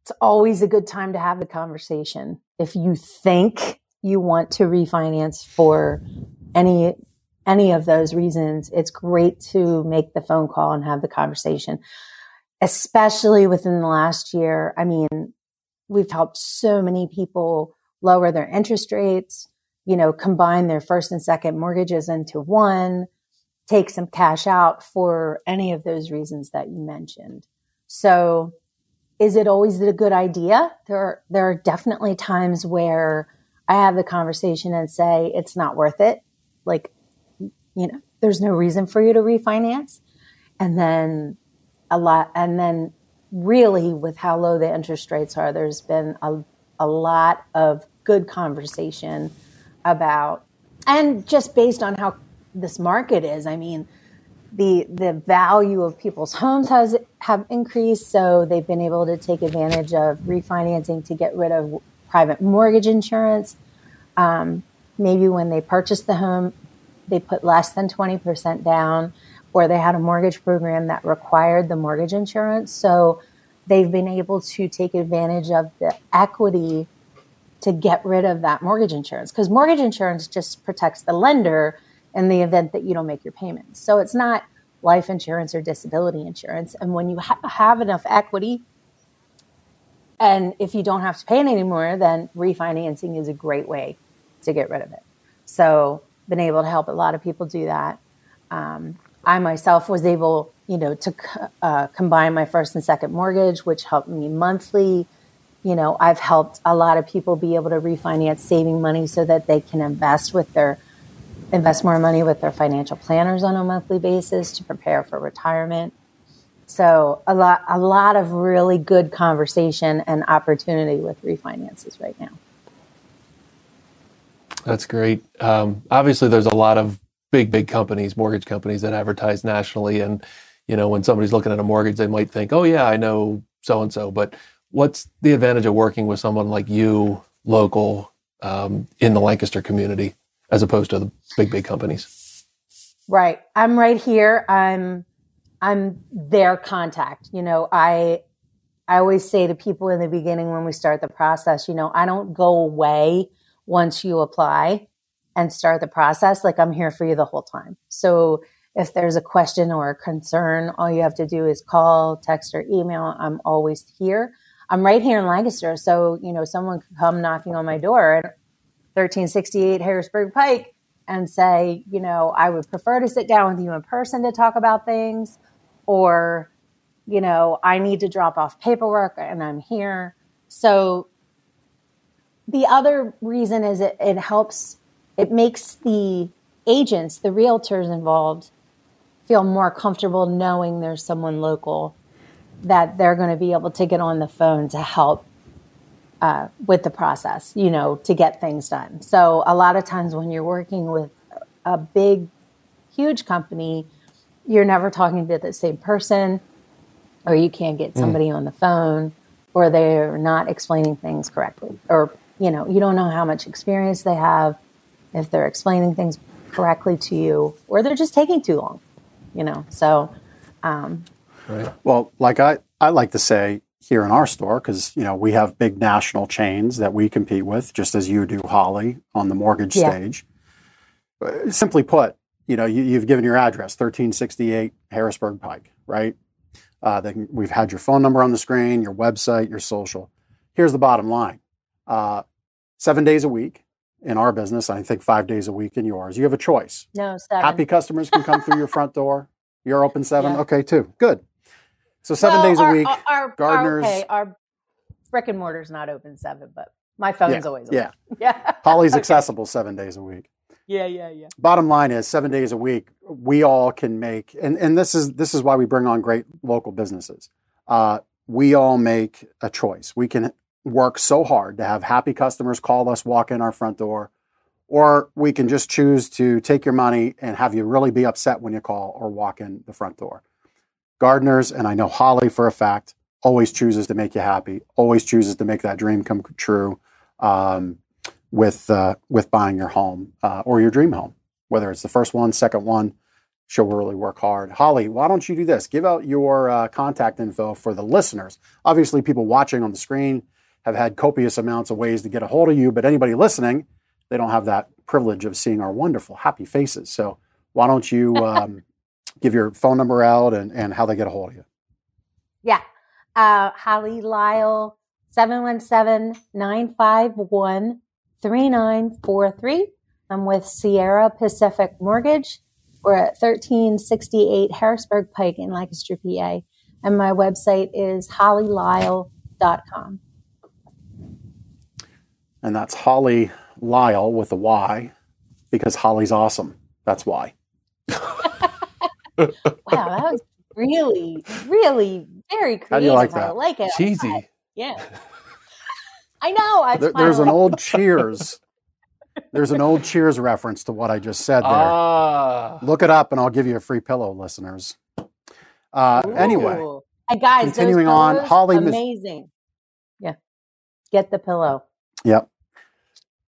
It's always a good time to have the conversation. If you think you want to refinance for any, any of those reasons, it's great to make the phone call and have the conversation, especially within the last year. I mean, we've helped so many people lower their interest rates, you know, combine their first and second mortgages into one, take some cash out for any of those reasons that you mentioned. So is it always a good idea? There are, there are definitely times where I have the conversation and say, it's not worth it. Like, you know, there's no reason for you to refinance. And then a lot, and then really with how low the interest rates are, there's been a a lot of good conversation about, and just based on how this market is, I mean, the the value of people's homes has have increased, so they've been able to take advantage of refinancing to get rid of private mortgage insurance. Um, maybe when they purchased the home, they put less than twenty percent down, or they had a mortgage program that required the mortgage insurance. So they've been able to take advantage of the equity to get rid of that mortgage insurance, because mortgage insurance just protects the lender in the event that you don't make your payments. So it's not life insurance or disability insurance. And when you ha- have enough equity, and if you don't have to pay it anymore, then refinancing is a great way to get rid of it. So been able to help a lot of people do that. Um, I myself was able, you know, to uh, combine my first and second mortgage, which helped me monthly. You know, I've helped a lot of people be able to refinance, saving money so that they can invest with their, invest more money with their financial planners on a monthly basis to prepare for retirement. So a lot, a lot of really good conversation and opportunity with refinances right now. That's great. Um, obviously, there's a lot of big, big companies, mortgage companies that advertise nationally. And, you know, when somebody's looking at a mortgage, they might think, oh yeah, I know so-and-so, but what's the advantage of working with someone like you, local, um, in the Lancaster community, as opposed to the big, big companies? Right. I'm right here. I'm, I'm their contact. You know, I, I always say to people in the beginning, when we start the process, you know, I don't go away once you apply and start the process. Like, I'm here for you the whole time. So if there's a question or a concern, all you have to do is call, text, or email. I'm always here. I'm right here in Lancaster. So, you know, someone could come knocking on my door at thirteen sixty-eight Harrisburg Pike and say, you know, I would prefer to sit down with you in person to talk about things, or, you know, I need to drop off paperwork and I'm here. So the other reason is it, it helps. It makes the agents, the realtors involved, feel more comfortable knowing there's someone local that they're going to be able to get on the phone to help uh, with the process, you know, to get things done. So a lot of times when you're working with a big, huge company, you're never talking to the same person, or you can't get somebody mm. on the phone, or they're not explaining things correctly, or, you know, you don't know how much experience they have, if they're explaining things correctly to you, or they're just taking too long, you know? So, um, right. Well, like I, I like to say, here in our store, because, you know, we have big national chains that we compete with, just as you do, Holly, on the mortgage yeah. stage. Simply put, you know, you, you've given your address, thirteen sixty-eight Harrisburg Pike, right? Uh, they can, we've had your phone number on the screen, your website, your social. Here's the bottom line. Uh, seven days a week in our business, I think five days a week in yours. You have a choice. No, seven. Happy customers can come through your front door. You're open seven. Yeah. Okay, two. Good. So seven well, days a our, week, our, our, Gardner's. Our, okay, our brick and mortar's not open seven, but my phone's yeah, always open. Yeah. yeah. Holly's okay. accessible seven days a week. Yeah, yeah, yeah. Bottom line is seven days a week, we all can make, and, and this is this is why we bring on great local businesses. Uh, we all make a choice. We can work so hard to have happy customers call us, walk in our front door, or we can just choose to take your money and have you really be upset when you call or walk in the front door. Gardner's, and I know Holly for a fact, always chooses to make you happy, always chooses to make that dream come true um, with uh, with buying your home uh, or your dream home. Whether it's the first one, second one, she'll really work hard. Holly, why don't you do this? Give out your uh, contact info for the listeners. Obviously, people watching on the screen have had copious amounts of ways to get a hold of you, but anybody listening, they don't have that privilege of seeing our wonderful, happy faces. So why don't you... Um, give your phone number out and, and how they get a hold of you. Yeah. Uh, Holly Lyle, seven one seven, nine five one, three nine four three. I'm with Sierra Pacific Mortgage. We're at thirteen sixty-eight Harrisburg Pike in Lancaster, P A. And my website is holly lyle dot com. And that's Holly Lyle with a Y, because Holly's awesome. That's why. Wow, that was really, really very creative. How do you like that? I like it. Cheesy. Yeah. I know. I there, there's an old Cheers. There's an old Cheers reference to what I just said there. Ah. Look it up and I'll give you a free pillow, listeners. Uh, anyway. Hey guys, continuing on. Holly, amazing. Mis- yeah. Get the pillow. Yep.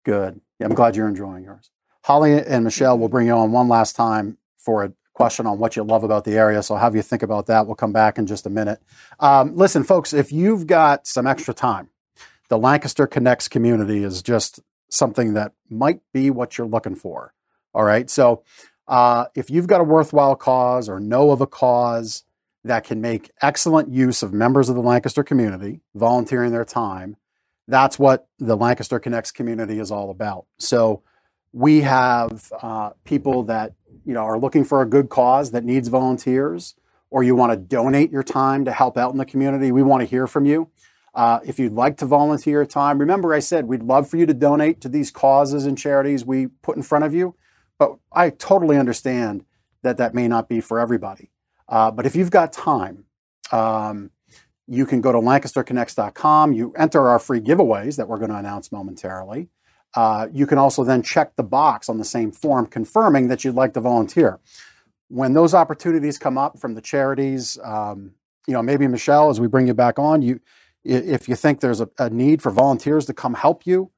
Good. Yeah, I'm glad you're enjoying yours. Holly and Michelle will bring you on one last time for a question on what you love about the area. So I'll have you think about that. We'll come back in just a minute. Um, listen, folks, if you've got some extra time, the Lancaster Connects community is just something that might be what you're looking for. All right. So uh, if you've got a worthwhile cause or know of a cause that can make excellent use of members of the Lancaster community volunteering their time, that's what the Lancaster Connects community is all about. So we have uh, people that, you know, are looking for a good cause that needs volunteers, or you want to donate your time to help out in the community. We want to hear from you. Uh, if you'd like to volunteer time, remember I said we'd love for you to donate to these causes and charities we put in front of you, but I totally understand that that may not be for everybody. Uh, but if you've got time, um, you can go to lancaster connects dot com. You enter our free giveaways that we're going to announce momentarily. Uh, you can also then check the box on the same form confirming that you'd like to volunteer. When those opportunities come up from the charities, um, you know, maybe Michelle, as we bring you back on, you, if you think there's a, a need for volunteers to come help you,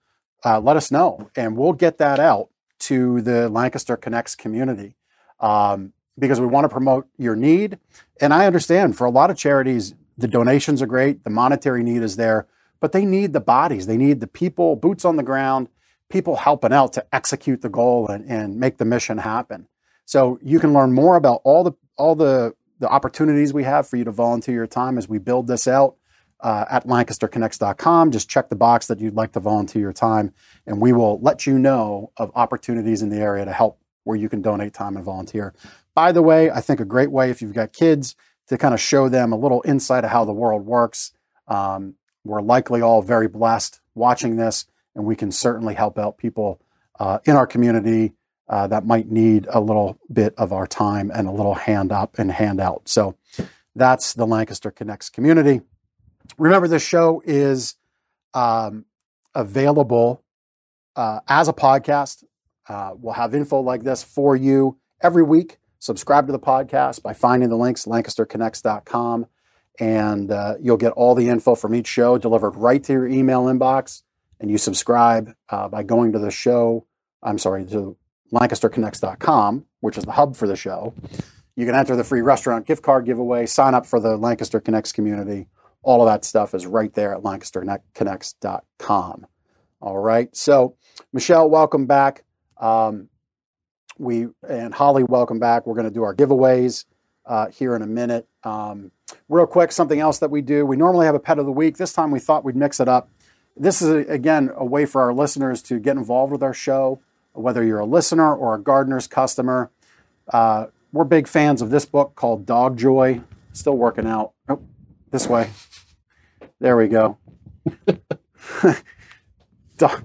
uh, let us know. And we'll get that out to the Lancaster Connects community um, because we want to promote your need. And I understand for a lot of charities, the donations are great. The monetary need is there, but they need the bodies. They need the people, boots on the ground, people helping out to execute the goal and, and make the mission happen. So you can learn more about all the all the, the opportunities we have for you to volunteer your time as we build this out uh, at lancaster connects dot com. Just check the box that you'd like to volunteer your time, and we will let you know of opportunities in the area to help where you can donate time and volunteer. By the way, I think a great way if you've got kids to kind of show them a little insight of how the world works. Um, we're likely all very blessed watching this, and we can certainly help out people uh, in our community uh, that might need a little bit of our time and a little hand up and hand out. So that's the Lancaster Connects community. Remember, this show is um, available uh, as a podcast. Uh, we'll have info like this for you every week. Subscribe to the podcast by finding the links, lancaster connects dot com, and uh, you'll get all the info from each show delivered right to your email inbox. And you subscribe uh, by going to the show, I'm sorry, to lancaster connects dot com, which is the hub for the show. You can enter the free restaurant gift card giveaway, sign up for the Lancaster Connects community, all of that stuff is right there at lancaster connects dot com. All right. So, Michelle, welcome back. Um, we and Holly, welcome back. We're going to do our giveaways uh, here in a minute. Um, real quick, something else that we do. We normally have a pet of the week. This time we thought we'd mix it up. This is, again, a way for our listeners to get involved with our show, whether you're a listener or a Gardner's customer. Uh, we're big fans of this book called Dog Joy. Still working out. Oh, this way. There we go. Dog,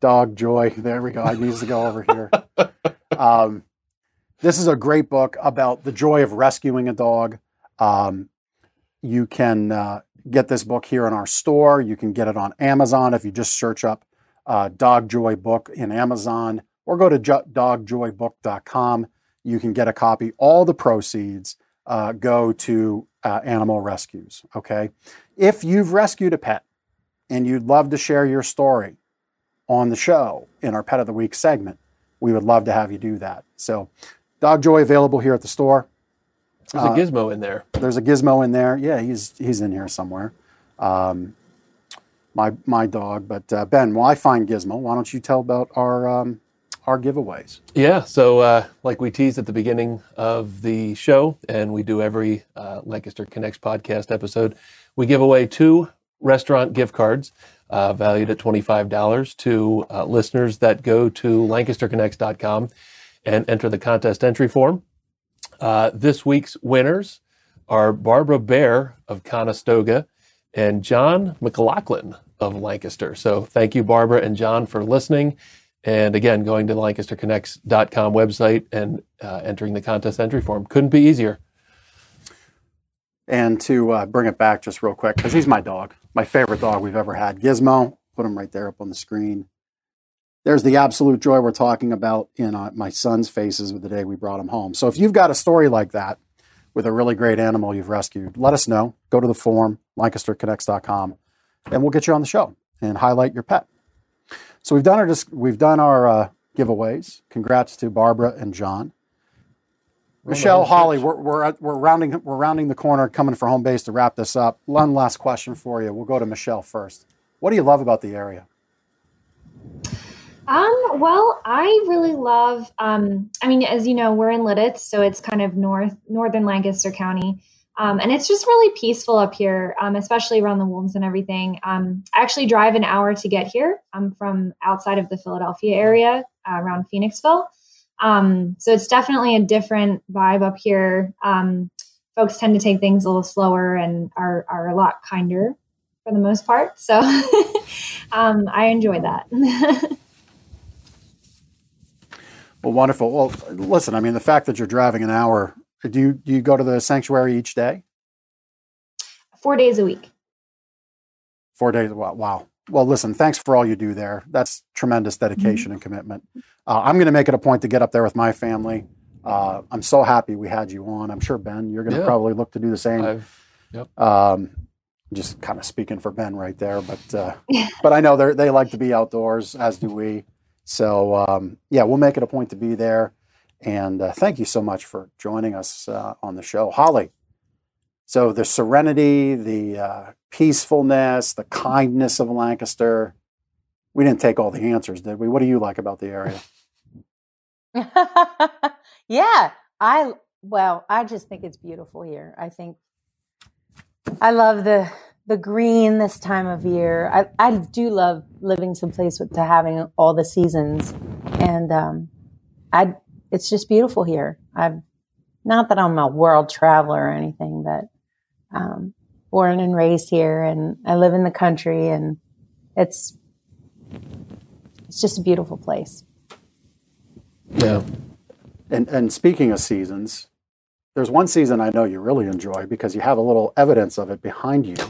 Dog Joy. There we go. I need to go over here. Um, this is a great book about the joy of rescuing a dog. Um, you can uh, get this book here in our store. You can get it on Amazon if you just search up uh, Dog Joy book in Amazon, or go to dog joy book dot com. You can get a copy. All the proceeds uh, go to uh, animal rescues. Okay. If you've rescued a pet and you'd love to share your story on the show in our Pet of the Week segment, we would love to have you do that. So, Dog Joy available here at the store. There's uh, a gizmo in there. There's a gizmo in there. Yeah, he's he's in here somewhere. Um, my my dog. But uh, Ben, while I find Gizmo, why don't you tell about our um, our giveaways? Yeah. So, uh, like we teased at the beginning of the show, and we do every uh, Lancaster Connects podcast episode, we give away two restaurant gift cards uh, valued at twenty-five dollars to uh, listeners that go to lancaster connects dot com and enter the contest entry form. Uh, this week's winners are Barbara Baer of Conestoga and John McLaughlin of Lancaster. So thank you, Barbara and John, for listening. And again, going to the lancaster connects dot com website and uh, entering the contest entry form. Couldn't be easier. And to uh, bring it back just real quick, because he's my dog, my favorite dog we've ever had, Gizmo. Put him right there up on the screen. There's the absolute joy we're talking about in uh, my son's faces with the day we brought him home. So if you've got a story like that with a really great animal you've rescued, let us know. Go to the form, lancaster connects dot com, and we'll get you on the show and highlight your pet. So we've done our we've done our uh, giveaways. Congrats to Barbara and John. Michelle, Holly, we're we're we're rounding we're rounding the corner, coming for home base to wrap this up. One last question for you. We'll go to Michelle first. What do you love about the area? Um, well, I really love. Um, I mean, as you know, we're in Lititz, so it's kind of north northern Lancaster County, um, and it's just really peaceful up here, um, especially around the wolves and everything. Um, I actually drive an hour to get here. I'm from outside of the Philadelphia area, uh, around Phoenixville. Um, so it's definitely a different vibe up here. Um, folks tend to take things a little slower and are, are a lot kinder for the most part. So, um, I enjoy that. Well, wonderful. Well, listen, I mean, the fact that you're driving an hour, do you, do you go to the sanctuary each day? Four days a week. Four days. Wow. Wow. Well, listen, thanks for all you do there. That's tremendous dedication and commitment. Uh, I'm going to make it a point to get up there with my family. Uh, I'm so happy we had you on. I'm sure, Ben, you're going to yeah. probably look to do the same. I've, yep. Um, just kind of speaking for Ben right there. But uh, but I know they like to be outdoors, as do we. So, um, yeah, we'll make it a point to be there. And uh, thank you so much for joining us uh, on the show. Holly, so the serenity, the uh, peacefulness, the kindness of Lancaster. We didn't take all the answers, did we? What do you like about the area? yeah, I, well, I just think it's beautiful here. I think I love the, the green this time of year. I, I do love living someplace with, to having all the seasons. And um, I, it's just beautiful here. I've, not that I'm a world traveler or anything, but um, born and raised here, and I live in the country, and it's it's just a beautiful place. Yeah. And and speaking of seasons, there's one season I know you really enjoy because you have a little evidence of it behind you. I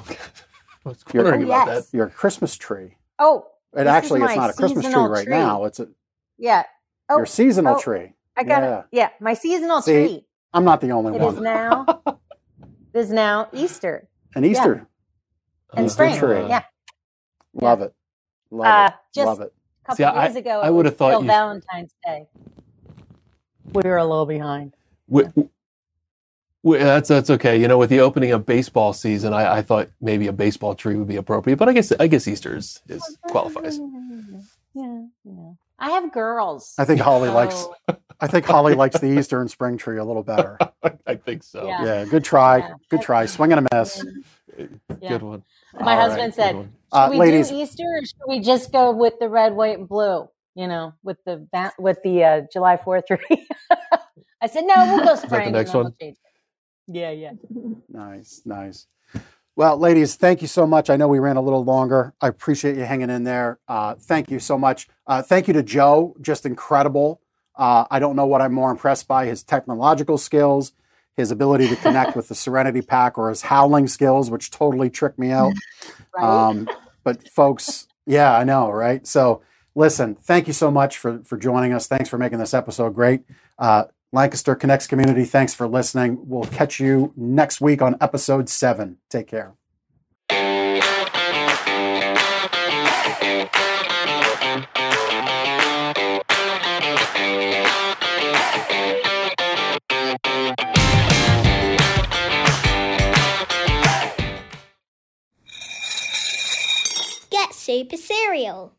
was wondering your, about yes. that. Your Christmas tree. Oh, it actually it's not a Christmas tree right tree. now. It's a yeah. Oh, your seasonal oh, tree. I got yeah. it. Yeah, my seasonal See, tree. I'm not the only it one. It is now. It is now Easter. And Easter. Yeah. And Easter spring. Tree. Yeah. Love yeah. it. Love uh, it. Just Love it. A couple See, of days I, ago, I would have thought you... Valentine's Day. We were a little behind. We, yeah. That's that's okay. You know, with the opening of baseball season, I, I thought maybe a baseball tree would be appropriate, but I guess I guess Easter is, is qualifies. Yeah, yeah. I have girls. I think Holly so. likes. I think Holly likes the Easter and spring tree a little better. I think so. Yeah. yeah good try. Yeah. Good try. Swing and a miss. Yeah. Good one. My All husband right. said, "Should uh, we ladies, do Easter, or should we just go with the red, white, and blue? You know, with the with the uh, July Fourth tree." I said, "No, we'll go spring." Is that the next and then one. We'll change it. Yeah, yeah. Nice, nice. Well, ladies, thank you so much. I know we ran a little longer. I appreciate you hanging in there. Uh, thank you so much. Uh, thank you to Joe. Just incredible. Uh, I don't know what I'm more impressed by, his technological skills, his ability to connect with the Serenity Pack, or his howling skills, which totally tricked me out. Right? Um, but folks, yeah, I know, right? So listen, thank you so much for, for joining us. Thanks for making this episode great. Uh, Lancaster Connects community, thanks for listening. We'll catch you next week on episode seven. Take care. Get super cereal.